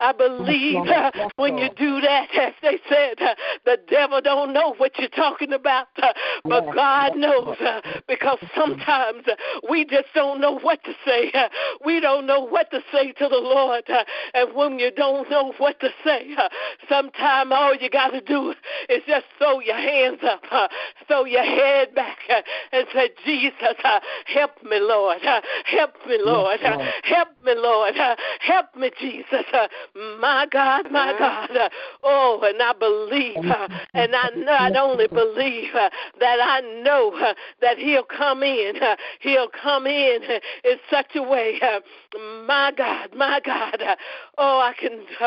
I believe when you do that, as they said, the devil don't know what you're talking about, but God knows, because sometimes we just don't know what to say. We don't know what to say to the Lord, and when you don't know what to say, sometimes all you got to do is just throw your hands up, throw your head back, and say, Jesus, help me, Lord. Help me, Lord. Help me, Lord. Help me, Jesus. My God, my God. Oh, and I believe, and I not only believe, that I know that he'll come in. He'll come in such a way. My God, my God. Oh,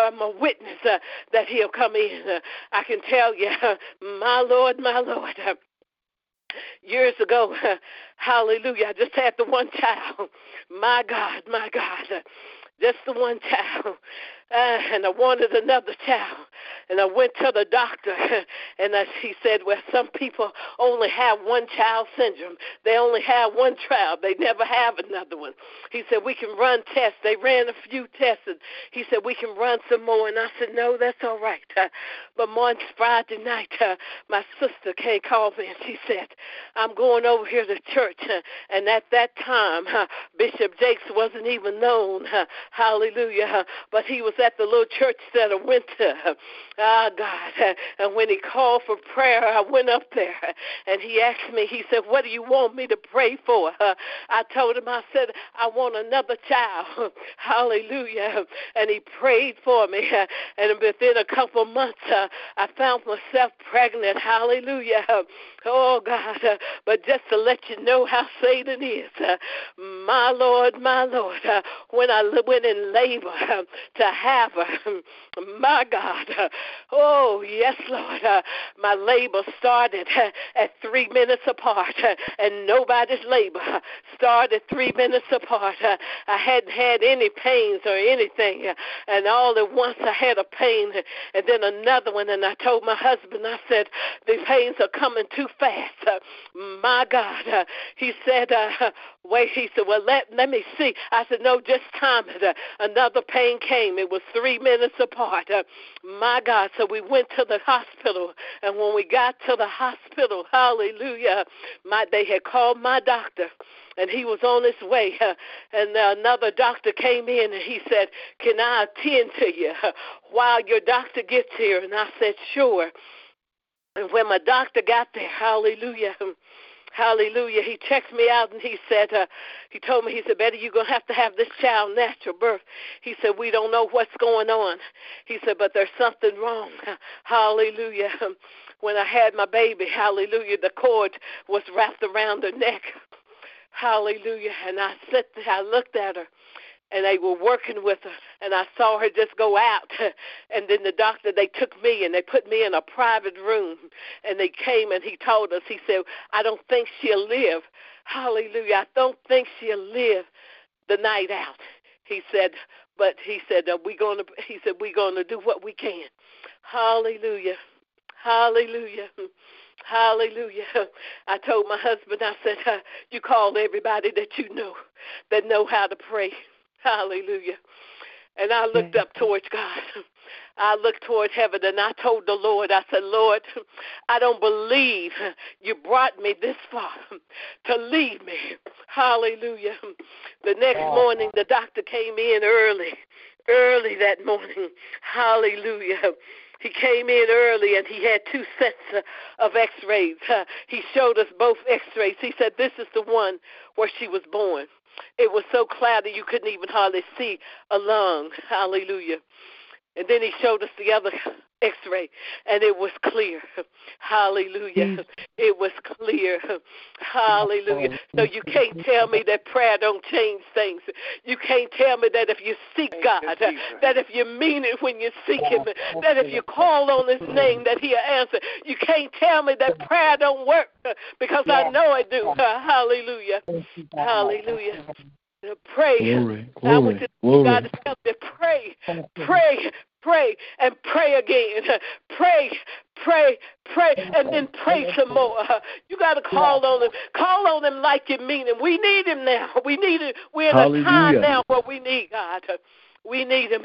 I'm a witness that he'll come in. I can tell you, my Lord, my Lord. Years ago, hallelujah, I just had the one child. My God, my God. Just the one child. And I wanted another child. And I went to the doctor, and he said, well, some people only have one child syndrome. They only have one child. They never have another one. He said, we can run tests. They ran a few tests, and he said, we can run some more. And I said, no, that's all right. But on Friday night, my sister came called me, and she said, I'm going over here to church. And at that time, Bishop Jakes wasn't even known, hallelujah, but he was at the little church that I went to, Ah, God. And when he called for prayer, I went up there, and he asked me, he said, what do you want me to pray for? I told him, I said, I want another child. Hallelujah. And he prayed for me. And within a couple months, I found myself pregnant. Hallelujah. Oh, God. But just to let you know how Satan is, my Lord, when I went in labor to have her, my God, oh, yes, Lord, my labor started at 3 minutes apart, and nobody's labor started 3 minutes apart. I hadn't had any pains or anything, and all at once I had a pain, and then another one, and I told my husband, I said, the pains are coming too fast. My God, he said, wait, he said, well, let me see. I said, no, just time it. Another pain came. It was 3 minutes apart. My God, so we went to the hospital, and when we got to the hospital, hallelujah, they had called my doctor, and he was on his way, and another doctor came in, and he said, can I attend to you while your doctor gets here? And I said, sure. And when my doctor got there, hallelujah, hallelujah, he checked me out, and he said, he told me, he said, Betty, you're going to have this child natural birth. He said, we don't know what's going on. He said, but there's something wrong. Hallelujah. When I had my baby, hallelujah, the cord was wrapped around her neck. Hallelujah. And I looked at her, and they were working with her, and I saw her just go out. And then the doctor, they took me, and they put me in a private room, and they came, and he told us, he said, I don't think she'll live. Hallelujah. I don't think she'll live the night out. He said, but we're going to do what we can. Hallelujah. Hallelujah. Hallelujah. I told my husband, I said, you call everybody that you know that know how to pray. Hallelujah. And I looked up towards God. I looked toward heaven, and I told the Lord, I said, Lord, I don't believe you brought me this far to leave me. Hallelujah. The next morning, the doctor came in early that morning. Hallelujah. He came in early, and he had two sets of x-rays. He showed us both x-rays. He said, this is the one where she was born. It was so cloudy you couldn't even hardly see a lung. Hallelujah. And then he showed us the other x-ray, and it was clear. Hallelujah. It was clear. Hallelujah. So you can't tell me that prayer don't change things. You can't tell me that if you seek God, that if you mean it when you seek him, that if you call on his name, that he'll answer. You can't tell me that prayer don't work, because I know it do. Hallelujah. Hallelujah. Pray. Glory, glory, I want you to glory. God to tell you, pray, and pray again. Pray, and then pray some more. You got to call on him. Call on him like you mean him. We need him now. We need him. We're in a time now where we need God. We need him.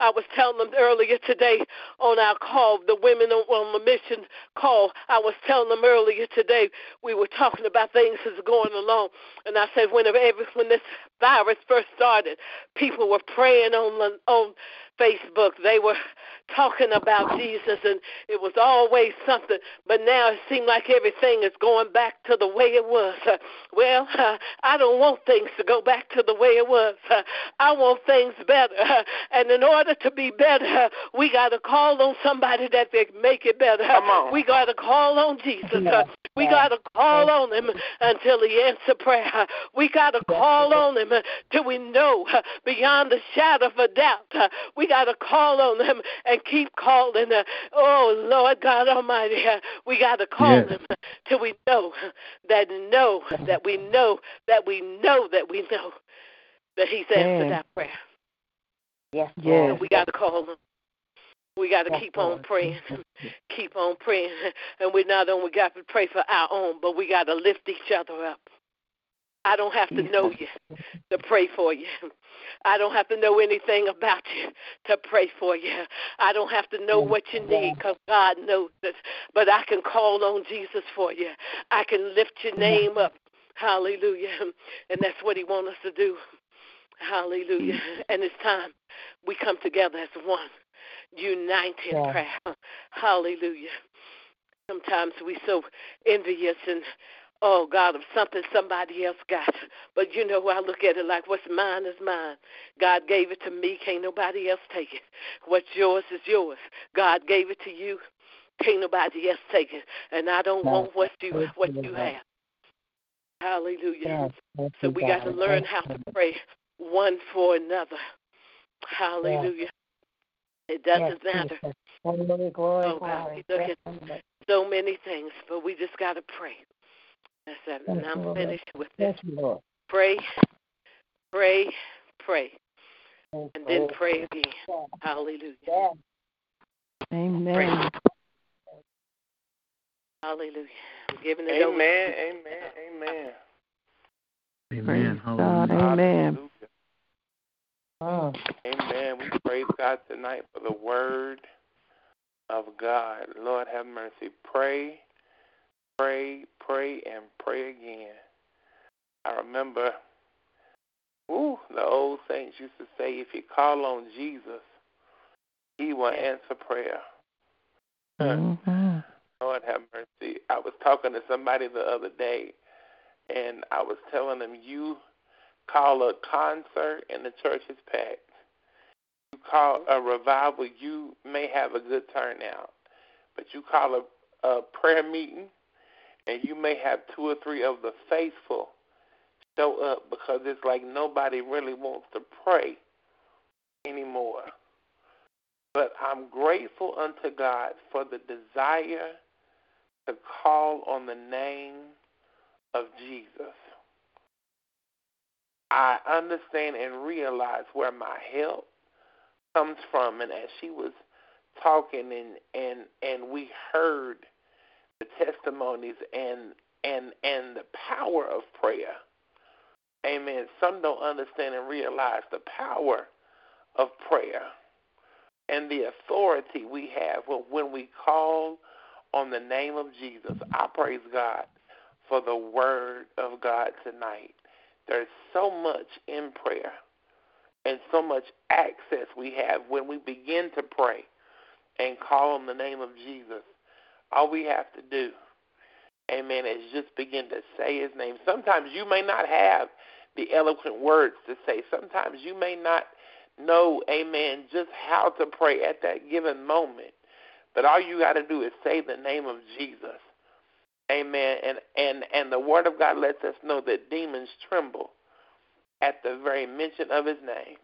I was telling them earlier today on our call, the women on the mission call, I was telling them earlier today, we were talking about things that's going along, and I said when this virus first started, people were praying on Facebook. They were talking about Jesus, and it was always something, but now it seemed like everything is going back to the way it was. I don't want things to go back to the way it was. I want things better, and in order to be better, we got to call on somebody that they make it better. We got to call on Jesus. We got to call on him until he answers prayer. We got to call on him till we know beyond a shadow of a doubt. We got to call on him and keep calling. Oh, Lord God Almighty, we got to call him till we know that he's answered our prayer. Yes. So we got to call him. We got to keep on praying. And we not only got to pray for our own, but we got to lift each other up. I don't have to know you to pray for you. I don't have to know anything about you to pray for you. I don't have to know what you need, because God knows it. But I can call on Jesus for you. I can lift your name up. Hallelujah. And that's what he wants us to do. Hallelujah. And it's time we come together as one. united prayer. Hallelujah. Sometimes we so envious and, oh, God, of something somebody else got. But, you know, I look at it like what's mine is mine. God gave it to me. Can't nobody else take it. What's yours is yours. God gave it to you. Can't nobody else take it. And I don't want what you have. Hallelujah. So we got to learn how to pray one for another. Hallelujah. It doesn't matter. Oh, God, we look at so many things, but we just got to pray. That's it. And I'm finished with this. Pray, pray, pray, and then pray again. Hallelujah. Amen. Pray. Hallelujah. I'm giving it over. Amen. Amen. Hallelujah. Amen. Oh. Amen. We praise God tonight for the word of God. Lord, have mercy. Pray. Pray, pray, and pray again. I remember, the old saints used to say, if you call on Jesus, he will answer prayer. Mm-hmm. Lord have mercy. I was talking to somebody the other day, and I was telling them, you call a concert and the church is packed. You call a revival, you may have a good turnout, but you call a prayer meeting, and you may have 2 or 3 of the faithful show up because it's like nobody really wants to pray anymore. But I'm grateful unto God for the desire to call on the name of Jesus. I understand and realize where my help comes from. And as she was talking and we heard the testimonies and the power of prayer. Amen. Some don't understand and realize the power of prayer and the authority we have when we call on the name of Jesus. I praise God for the word of God tonight. There's so much in prayer and so much access we have when we begin to pray and call on the name of Jesus. All we have to do, amen, is just begin to say his name. Sometimes you may not have the eloquent words to say. Sometimes you may not know, amen, just how to pray at that given moment. But all you got to do is say the name of Jesus, amen. And the word of God lets us know that demons tremble at the very mention of his name.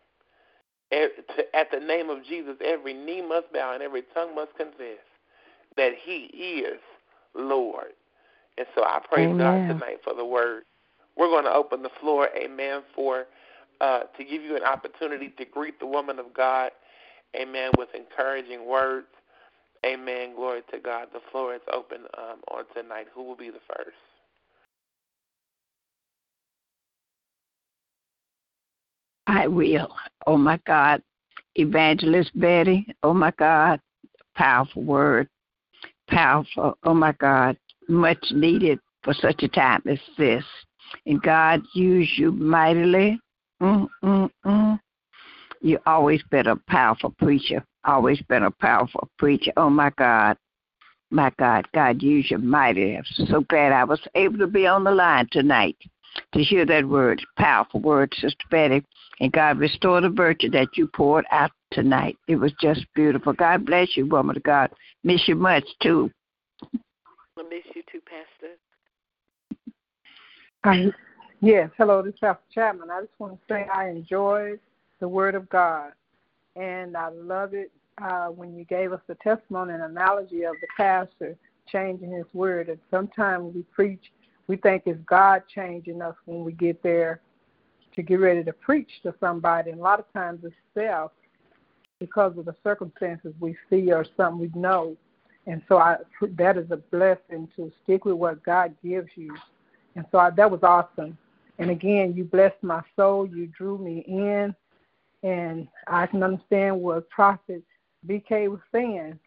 At the name of Jesus, every knee must bow and every tongue must confess that he is Lord. And so I praise God tonight for the word. We're going to open the floor, amen, for to give you an opportunity to greet the woman of God, amen, with encouraging words. Amen, glory to God. The floor is open on tonight. Who will be the first? I will. Oh, my God. Evangelist Betty, oh, my God. Powerful word. Powerful. Oh, my God. Much needed for such a time as this. And God use you mightily. You always been a powerful preacher. Always been a powerful preacher. Oh, my God. My God. God use you mightily. I'm so glad I was able to be on the line tonight to hear that word. Powerful word, Sister Betty. And God restore the virtue that you poured out tonight. It was just beautiful. God bless you, woman of God. Miss you much, too. I miss you, too, Pastor. Yes, hello, this is Pastor Chapman. I just want to say I enjoyed the Word of God, and I love it when you gave us the testimony and analogy of the pastor changing his Word. And sometimes we preach, we think it's God changing us when we get there to get ready to preach to somebody, and a lot of times it's self, because of the circumstances we see or something we know. And so that is a blessing to stick with what God gives you. And so that was awesome. And, again, you blessed my soul. You drew me in. And I can understand what Prophet BK was saying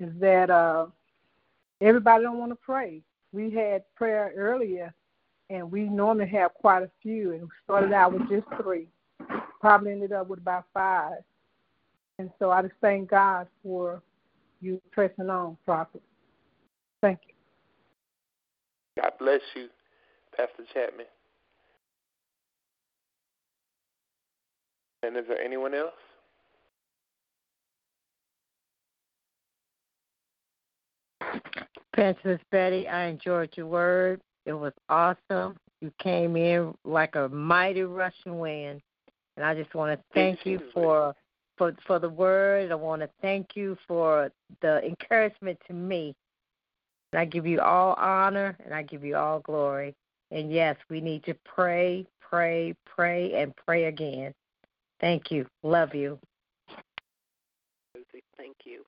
is that everybody don't want to pray. We had prayer earlier, and we normally have quite a few. And we started out with just 3. Probably ended up with about 5. And so I just thank God for you pressing on, Prophet. Thank you. God bless you, Pastor Chapman. And is there anyone else? Princess Betty, I enjoyed your word. It was awesome. You came in like a mighty rushing wind. And I just want to thank you for the word. I want to thank you for the encouragement to me. And I give you all honor, and I give you all glory. And, yes, we need to pray, pray, pray, and pray again. Thank you. Love you. Thank you.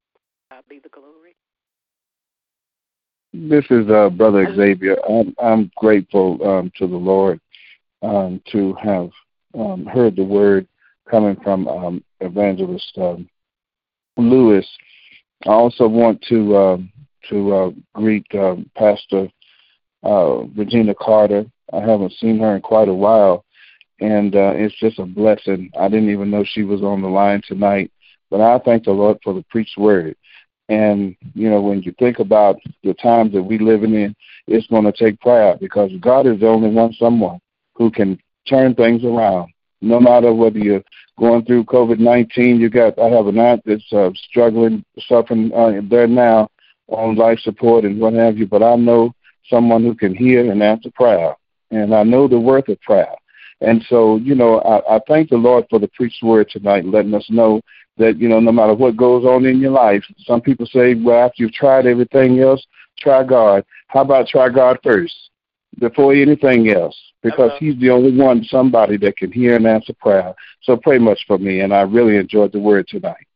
God be the glory. This is Brother Xavier. I'm grateful to the Lord to have heard the word coming from Evangelist Lewis. I also want to greet Pastor Regina Carter. I haven't seen her in quite a while, and it's just a blessing. I didn't even know she was on the line tonight, but I thank the Lord for the preached word. And, you know, when you think about the times that we're living in, it's going to take prayer, because God is the only one, someone who can turn things around. No matter whether you're going through COVID-19, I have an aunt that's suffering there now on life support and what have you, but I know someone who can hear and answer prayer, and I know the worth of prayer. And so, you know, I thank the Lord for the preached word tonight, letting us know that, you know, no matter what goes on in your life, some people say, well, after you've tried everything else, try God. How about try God first before anything else? Because He's the only one, somebody that can hear and answer prayer. So pray much for me, and I really enjoyed the word tonight.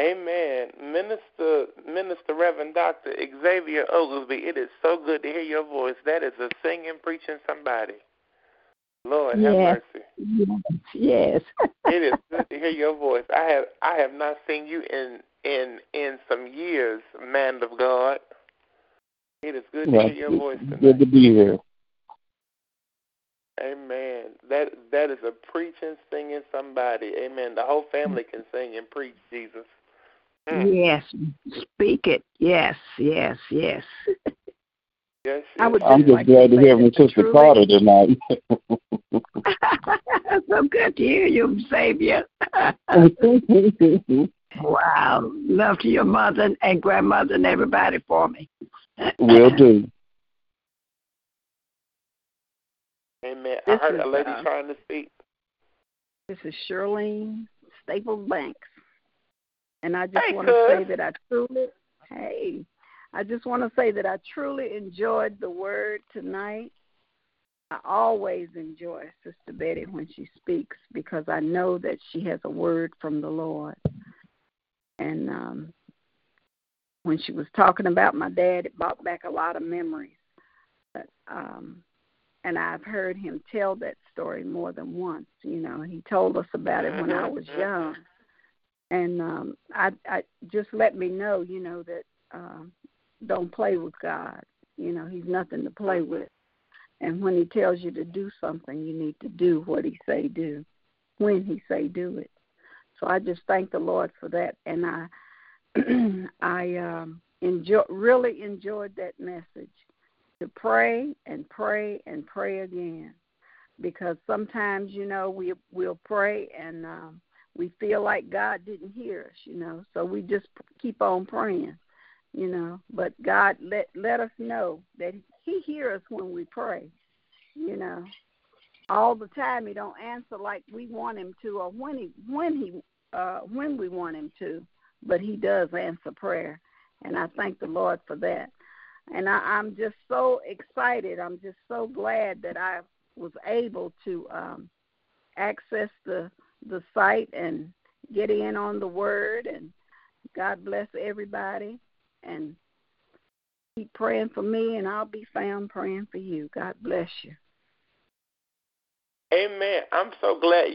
Amen. Minister Reverend Dr. Xavier Oglesby, it is so good to hear your voice. That is a singing, preaching somebody. Lord, yes. Have mercy. Yes. It is good to hear your voice. I have not seen you in some years, man of God. It is good to hear your voice tonight. Good to be here. Amen. That is a preaching, singing somebody. Amen. The whole family can sing and preach, Jesus. Yes, speak it. Yes. Yes. I'm just glad to hear from Sister Carter tonight. So good to hear you, Xavier. Wow. Love to your mother and grandmother and everybody for me. Will do. Amen. I heard a lady trying to speak. This is Charlene Staples Banks. And I just want to say that I truly enjoyed the word tonight. I always enjoy Sister Betty when she speaks, because I know that she has a word from the Lord. And when she was talking about my dad, it brought back a lot of memories. But, and I've heard him tell that story more than once. You know, he told us about it when I was young. And I just let me know, you know, that don't play with God. You know, He's nothing to play with. And when He tells you to do something, you need to do what He say do, when He say do it. So I just thank the Lord for that. And I really enjoyed that message, to pray and pray and pray again. Because sometimes, you know, we'll pray and we feel like God didn't hear us, you know, so we just keep on praying, you know. But God let us know that He hears us when we pray, you know. All the time He don't answer like we want Him to, or when we want Him to, but He does answer prayer, and I thank the Lord for that. And I'm just so excited. I'm just so glad that I was able to access the site and get in on the word, and God bless everybody, and keep praying for me, and I'll be found praying for you. God bless you. Amen. I'm so glad.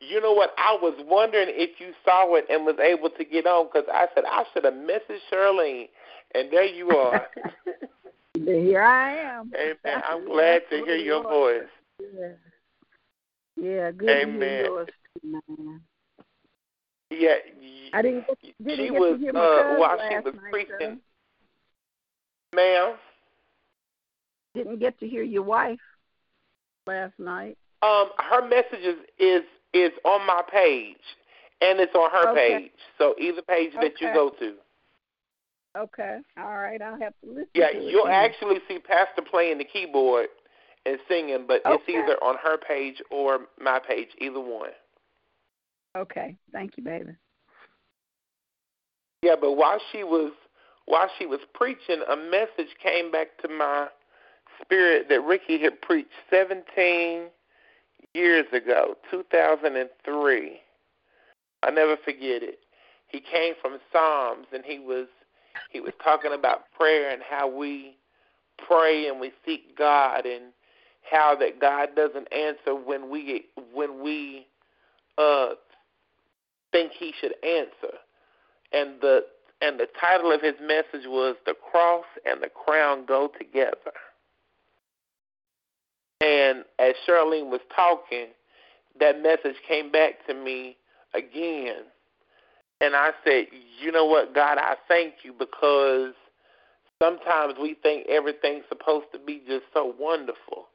You know what? I was wondering if you saw it and was able to get on, because I said I should have messaged Charlene, and there you are. Here I am. Amen. I'm glad to hear your voice. Yeah. Yeah, good. Amen. Yeah, I didn't. She was watching the preaching. Ma'am, didn't get to hear your wife last night. Her message is on my page, and it's on her page. So either page that you go to. Okay. All right. I'll have to listen. Yeah, to it you'll actually see Pastor playing the keyboard and singing, but it's either on her page or my page, either one. Okay. Thank you, baby. Yeah, but while she was preaching, a message came back to my spirit that Ricky had preached 17 years ago, 2003. I'll never forget it. He came from Psalms, and he was talking about prayer and how we pray and we seek God, and how that God doesn't answer when we think He should answer. And the title of his message was "The Cross and the Crown Go Together." And as Charlene was talking, that message came back to me again. And I said, you know what, God, I thank you, because sometimes we think everything's supposed to be just so wonderful,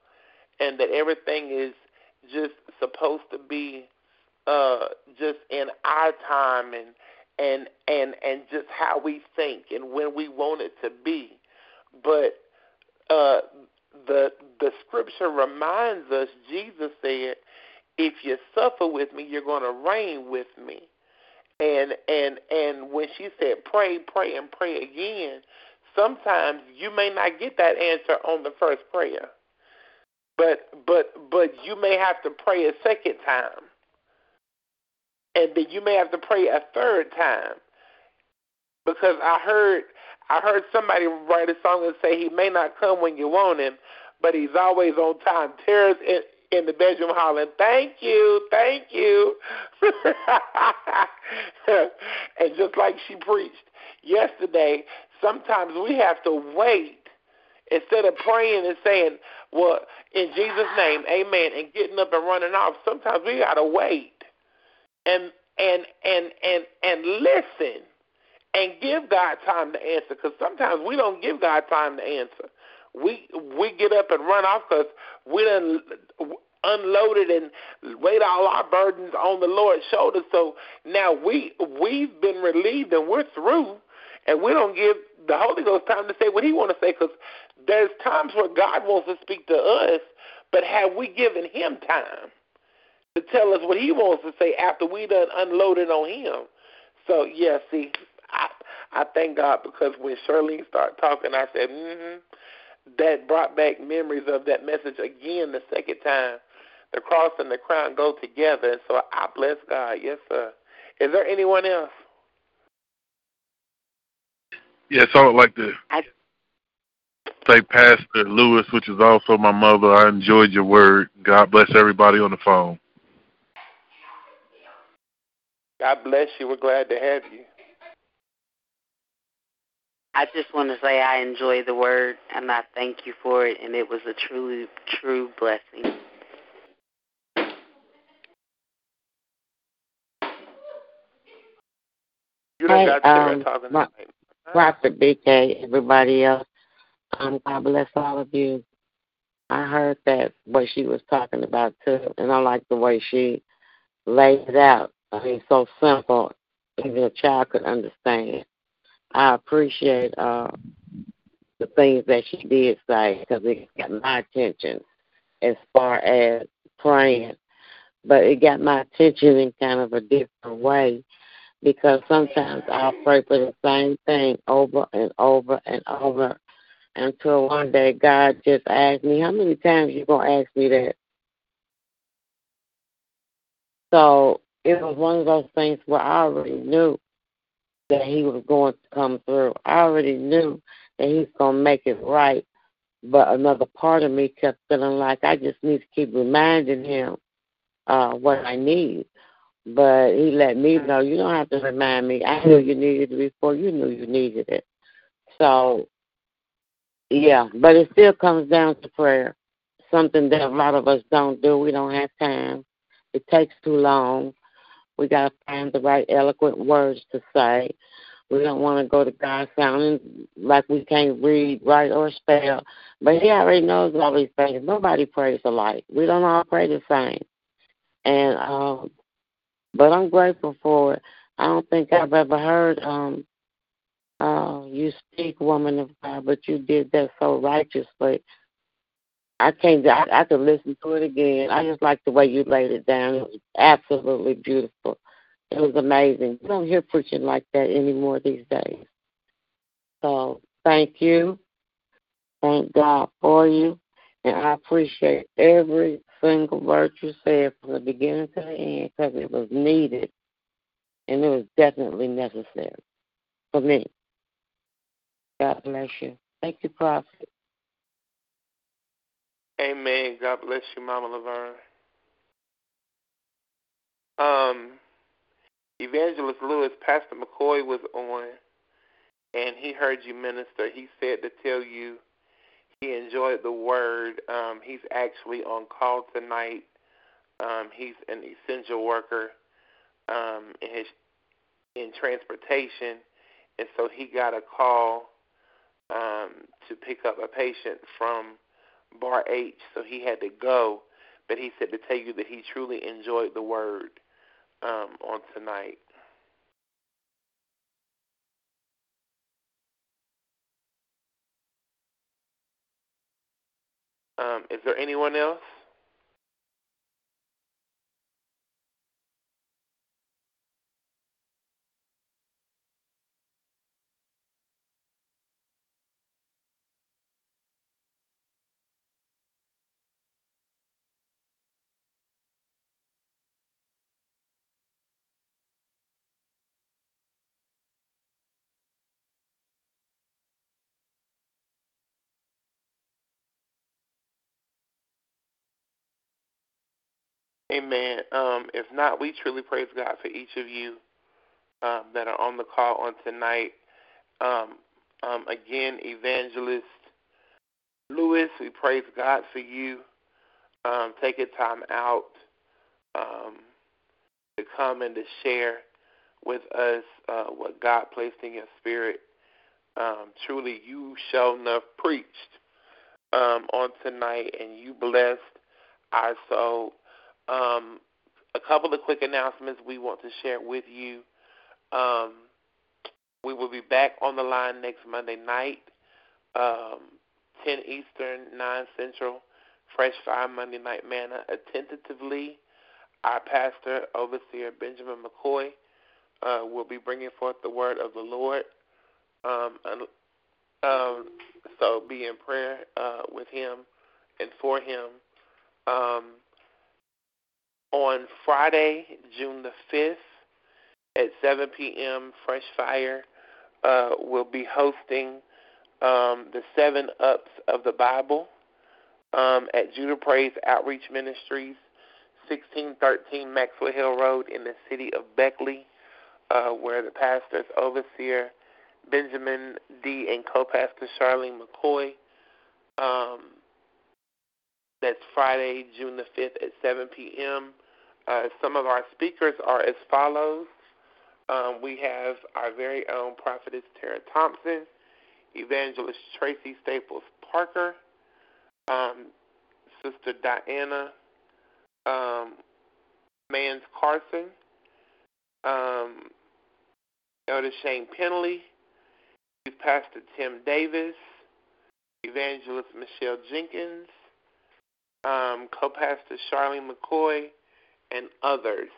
and that everything is just supposed to be just in our time and just how we think and when we want it to be. But the scripture reminds us, Jesus said, if you suffer with me, you're going to reign with me. And when she said pray, pray, and pray again, sometimes you may not get that answer on the first prayer, but you may have to pray a second time, and then you may have to pray a third time, because I heard somebody write a song and say, he may not come when you want him, but he's always on time. Tara's in the bedroom hollering, thank you, and just like she preached yesterday, sometimes we have to wait instead of praying and saying, well, in Jesus' name, amen, and getting up and running off. Sometimes we gotta wait and listen and give God time to answer, because sometimes we don't give God time to answer. We get up and run off because we done unloaded and laid all our burdens on the Lord's shoulders. So now we've been relieved and we're through, and we don't give the Holy Ghost time to say what He wants to say, because there's times where God wants to speak to us, but have we given Him time to tell us what He wants to say after we done unloaded on Him? So, yeah, see, I thank God, because when Charlene started talking, I said, that brought back memories of that message again the second time. The cross and the crown go together. And so I bless God. Yes, sir. Is there anyone else? Yes, I would like to say Pastor Lewis, which is also my mother. I enjoyed your word. God bless everybody on the phone. God bless you. We're glad to have you. I just want to say I enjoy the word, and I thank you for it, and it was a truly, true blessing. You got talking tonight. Prophet B.K., everybody else, God bless all of you. I heard that what she was talking about, too, and I like the way she laid it out. I mean, so simple, even a child could understand. I appreciate the things that she did say, because it got my attention as far as praying. But it got my attention in kind of a different way, because sometimes I'll pray for the same thing over and over and over until one day God just asked me, how many times you going to ask me that? So it was one of those things where I already knew that He was going to come through. I already knew that He's going to make it right, but another part of me kept feeling like I just need to keep reminding Him what I need. But He let me know, you don't have to remind me. I knew you needed it before you knew you needed it. So, yeah, but it still comes down to prayer, something that a lot of us don't do. We don't have time. It takes too long. We got to find the right eloquent words to say. We don't want to go to God sounding like we can't read, write, or spell. But he already knows all these things. Nobody prays alike. We don't all pray the same. And but I'm grateful for it. I don't think I've ever heard you speak, woman of God, but you did that so righteously. I could listen to it again. I just like the way you laid it down. It was absolutely beautiful. It was amazing. You don't hear preaching like that anymore these days. So thank you. Thank God for you. And I appreciate every single word you said from the beginning to the end, because it was needed and it was definitely necessary for me. God bless you. Thank you, Prophet. Amen. God bless you, Mama Laverne. Evangelist Lewis, Pastor McCoy was on, and he heard you minister. He said to tell you he enjoyed the word. He's actually on call tonight. He's an essential worker in transportation, and so he got a call to pick up a patient from Bar H, so he had to go. But he said to tell you that he truly enjoyed the word on tonight. Is there anyone else? Amen. If not, we truly praise God for each of you that are on the call on tonight. Again, Evangelist Lewis, we praise God for you. Taking time out to come and to share with us what God placed in your spirit. Truly, you shall not preached on tonight, and you blessed our soul. A couple of quick announcements we want to share with you. We will be back on the line next Monday night, 10 Eastern, 9 Central, Fresh Fire Monday Night Manna. Attentively, our pastor, Overseer Benjamin McCoy, will be bringing forth the word of the Lord. So be in prayer with him and for him. On Friday, June the 5th, at 7 p.m., Fresh Fire will be hosting the 7 Ups of the Bible at Judah Praise Outreach Ministries, 1613 Maxwell Hill Road in the city of Beckley, where the pastors, Overseer Benjamin D. and co-pastor Charlene McCoy. That's Friday, June the 5th at 7 p.m., some of our speakers are as follows. We have our very own Prophetess Tara Thompson, Evangelist Tracy Staples Parker, Sister Diana Mans Carson, Elder Shane Penley, Pastor Tim Davis, Evangelist Michelle Jenkins, co-pastor Charlene McCoy, and others.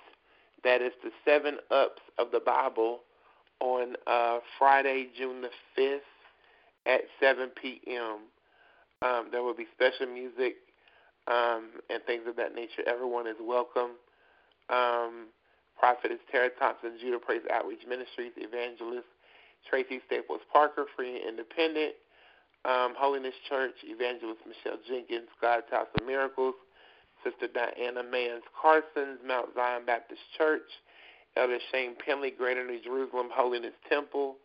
That is the 7 Ups of the Bible on Friday, June the 5th at 7 p.m. There will be special music and things of that nature. Everyone is welcome. Prophetess Tara Thompson, Judah Praise Outreach Ministries, Evangelist Tracy Staples Parker, Free and Independent, Holiness Church, Evangelist Michelle Jenkins, God's House of Miracles, Sister Diana Mans Carson's, Mount Zion Baptist Church, Elder Shane Penley, Greater New Jerusalem Holiness Temple,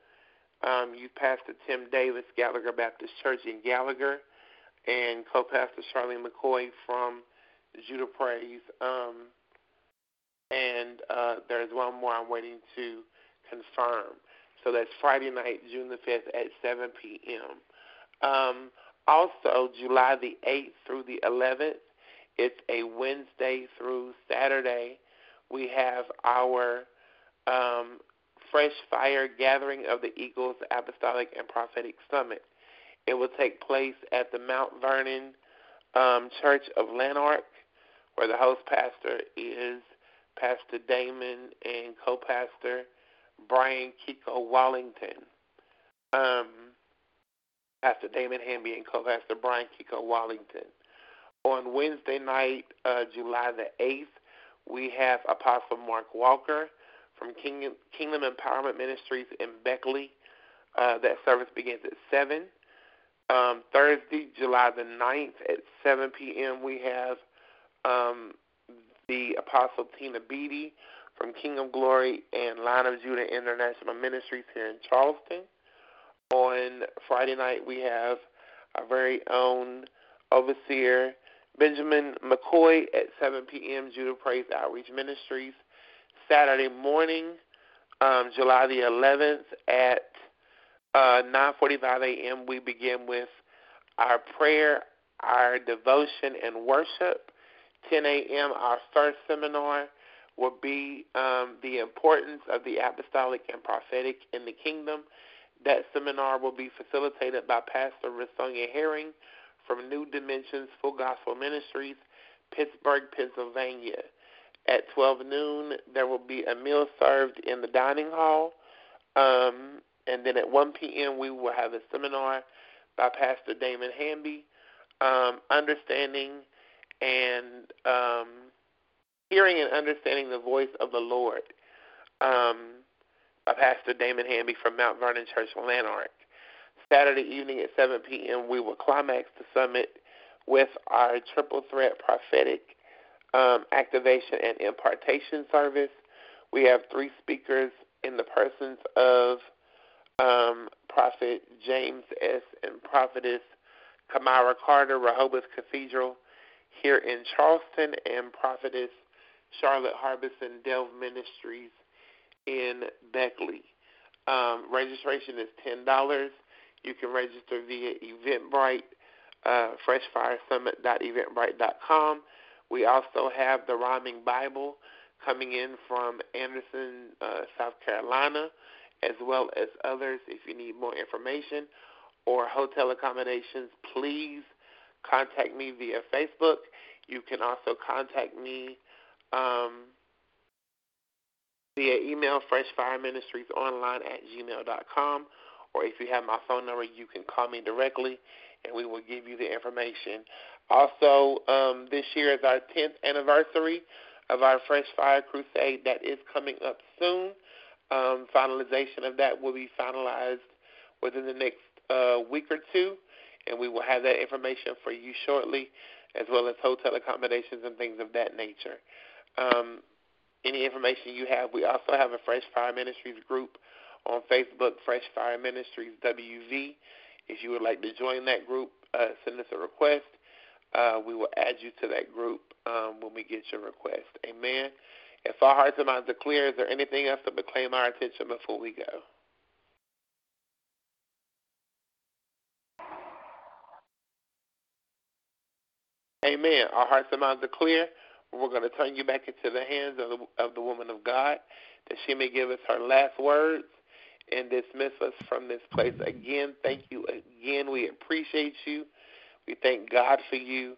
Youth Pastor Tim Davis, Gallagher Baptist Church in Gallagher, and co-pastor Charlene McCoy from Judah Praise. and there's one more I'm waiting to confirm. So that's Friday night, June the 5th at 7 p.m. Also, July the 8th through the 11th, it's a Wednesday through Saturday. We have our Fresh Fire Gathering of the Eagles Apostolic and Prophetic Summit. It will take place at the Mount Vernon Church of Lanark, where the host pastor is Pastor Damon and co-pastor Brian Kiko Wallington. Pastor Damon Hamby and co-pastor Brian Kiko Wallington. On Wednesday night, July the 8th, we have Apostle Mark Walker from Kingdom Empowerment Ministries in Beckley. That service begins at 7. Thursday, July the 9th at 7 p.m., we have the Apostle Tina Beattie from Kingdom Glory and Line of Judah International Ministries here in Charleston. On Friday night, we have our very own overseer, Benjamin McCoy, at 7 p.m., Judah Praise Outreach Ministries. Saturday morning, July the 11th at 9:45 a.m., we begin with our prayer, our devotion, and worship. 10 a.m., our first seminar will be the importance of the apostolic and prophetic in the kingdom. That seminar will be facilitated by Pastor Rasonia Herring from New Dimensions Full Gospel Ministries, Pittsburgh, Pennsylvania. At 12 noon, there will be a meal served in the dining hall. And then at 1 p.m., we will have a seminar by Pastor Damon Hamby, Hearing and Understanding the Voice of the Lord, by Pastor Damon Hamby from Mount Vernon Church, Lanark. Saturday evening at 7 p.m., we will climax the summit with our triple threat prophetic activation and impartation service. We have three speakers in the persons of Prophet James S. and Prophetess Kamara Carter, Rehoboth Cathedral here in Charleston, and Prophetess Charlotte Harbison, Delve Ministries in Beckley. Registration is $10. You can register via Eventbrite, freshfiresummit.eventbrite.com. We also have the Rhyming Bible coming in from Anderson, South Carolina, as well as others. If you need more information or hotel accommodations, please contact me via Facebook. You can also contact me via email, freshfireministriesonline@gmail.com, or if you have my phone number, you can call me directly, and we will give you the information. Also, this year is our 10th anniversary of our Fresh Fire Crusade that is coming up soon. Finalization of that will be finalized within the next week or two, and we will have that information for you shortly, as well as hotel accommodations and things of that nature. Any information you have, we also have a Fresh Fire Ministries group on Facebook, Fresh Fire Ministries WV. If you would like to join that group, send us a request. We will add you to that group when we get your request. Amen. If our hearts and minds are clear, is there anything else that would claim our attention before we go? Amen. Our hearts and minds are clear. We're going to turn you back into the hands of the woman of God, that she may give us her last words and dismiss us from this place. Again, thank you again. We appreciate you. We thank God for you.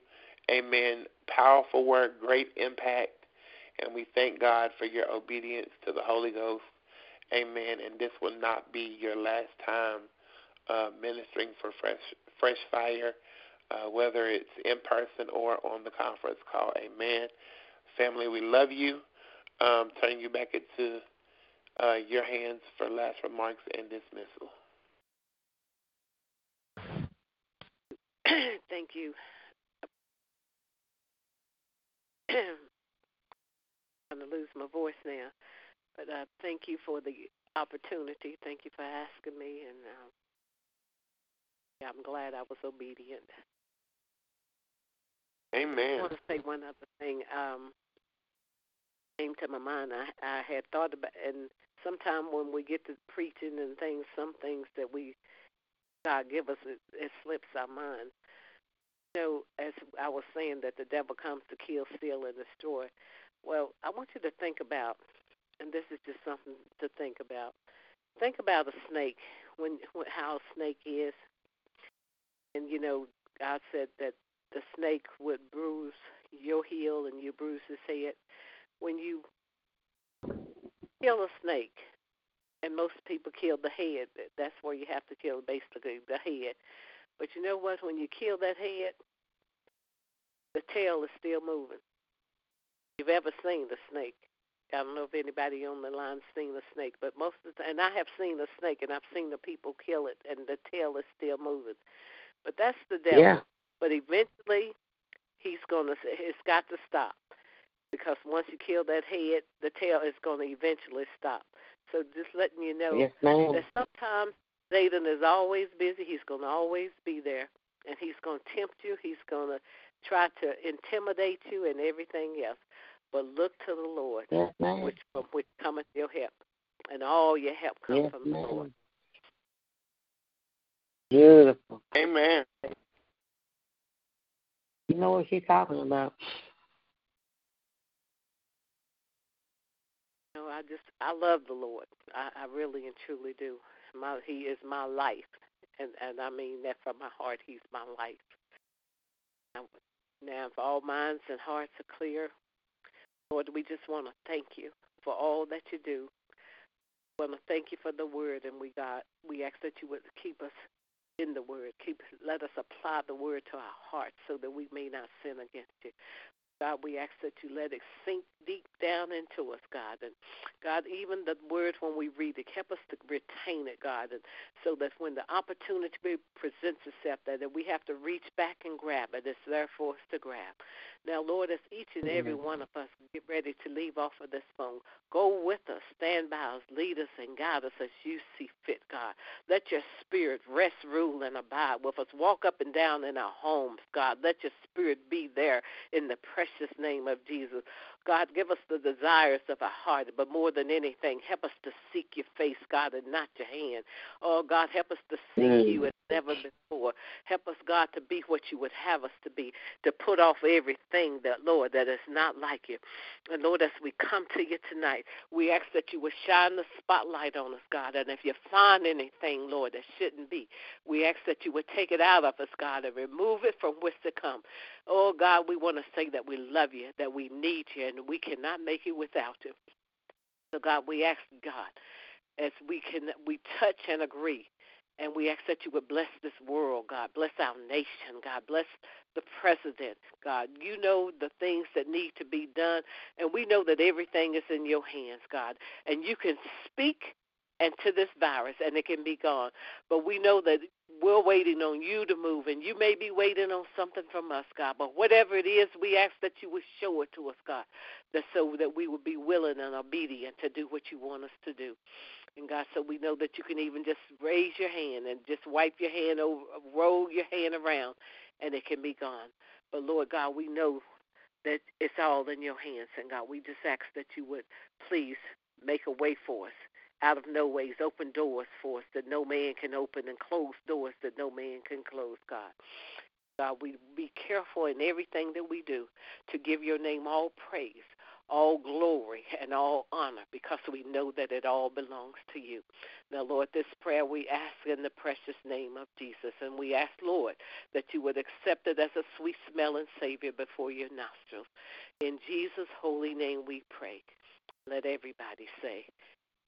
Amen. Powerful work, great impact. And we thank God for your obedience to the Holy Ghost. Amen. And this will not be your last time ministering for Fresh Fire, whether it's in person or on the conference call. Amen. Family, we love you. Turn you back into your hands for last remarks and dismissal. Thank you. I'm going to lose my voice now, but thank you for the opportunity. Thank you for asking me, and I'm glad I was obedient. Amen. I want to say one other thing. came to my mind. I had thought about, and sometimes when we get to preaching and things, some things that we God give us, it slips our mind. You know, as I was saying, that the devil comes to kill, steal, and destroy. Well, I want you to think about, and this is just something to think about. Think about a snake, how a snake is. And, you know, God said that the snake would bruise your heel and you bruise his head. When you kill a snake, and most people kill the head, that's where you have to kill basically the head. But you know what? When you kill that head, the tail is still moving. You've ever seen the snake. I don't know if anybody on the line seen a snake, but most of the time, and I have seen a snake, and I've seen the people kill it, and the tail is still moving. But that's the devil. Yeah. But eventually, it's got to stop, because once you kill that head, the tail is going to eventually stop. So just letting you know that sometimes Satan is always busy. He's going to always be there, and he's going to tempt you. He's going to try to intimidate you and everything else. But look to the Lord, which cometh your help, and all your help comes from the Lord. Beautiful. Amen. You know what she's talking about. You know, I love the Lord. I really and truly do. He is my life, and I mean that from my heart. He's my life. Now, if all minds and hearts are clear, Lord, we just want to thank you for all that you do. We want to thank you for the word, and we ask that you would keep us in the word. Let us apply the word to our hearts so that we may not sin against you. God, we ask that you let it sink deep down into us, God. And God, even the word when we read it, help us to retain it, God, and so that when the opportunity presents itself, that we have to reach back and grab it. It's there for us to grab. Now, Lord, as each and every one of us get ready to leave off of this phone, go with us, stand by us, lead us, and guide us as you see fit, God. Let your spirit rest, rule, and abide with us. Walk up and down in our homes, God. Let your spirit be there in the precious name of Jesus. God, give us the desires of our heart, but more than anything, help us to seek your face, God, and not your hand. Oh, God, help us to seek you as never before. Help us, God, to be what you would have us to be, to put off everything, that, Lord, that is not like you. And, Lord, as we come to you tonight, we ask that you would shine the spotlight on us, God, and if you find anything, Lord, that shouldn't be, we ask that you would take it out of us, God, and remove it from whence to come. Oh, God, we want to say that we love you, that we need you, and we cannot make it without you. So, God, we ask, God, as we touch and agree, and we ask that you would bless this world, God. Bless our nation, God. Bless the president, God. You know the things that need to be done, and we know that everything is in your hands, God. And you can speak and to this virus, and it can be gone. But we know that we're waiting on you to move, and you may be waiting on something from us, God. But whatever it is, we ask that you would show it to us, God, so that we would be willing and obedient to do what you want us to do. And, God, so we know that you can even just raise your hand and just wipe your hand over, roll your hand around, and it can be gone. But, Lord God, we know that it's all in your hands. And, God, we just ask that you would please make a way for us. Out of no ways, open doors for us that no man can open and close doors that no man can close, God. God, we be careful in everything that we do to give your name all praise, all glory, and all honor, because we know that it all belongs to you. Now, Lord, this prayer we ask in the precious name of Jesus, and we ask, Lord, that you would accept it as a sweet-smelling Savior before your nostrils. In Jesus' holy name we pray. Let everybody say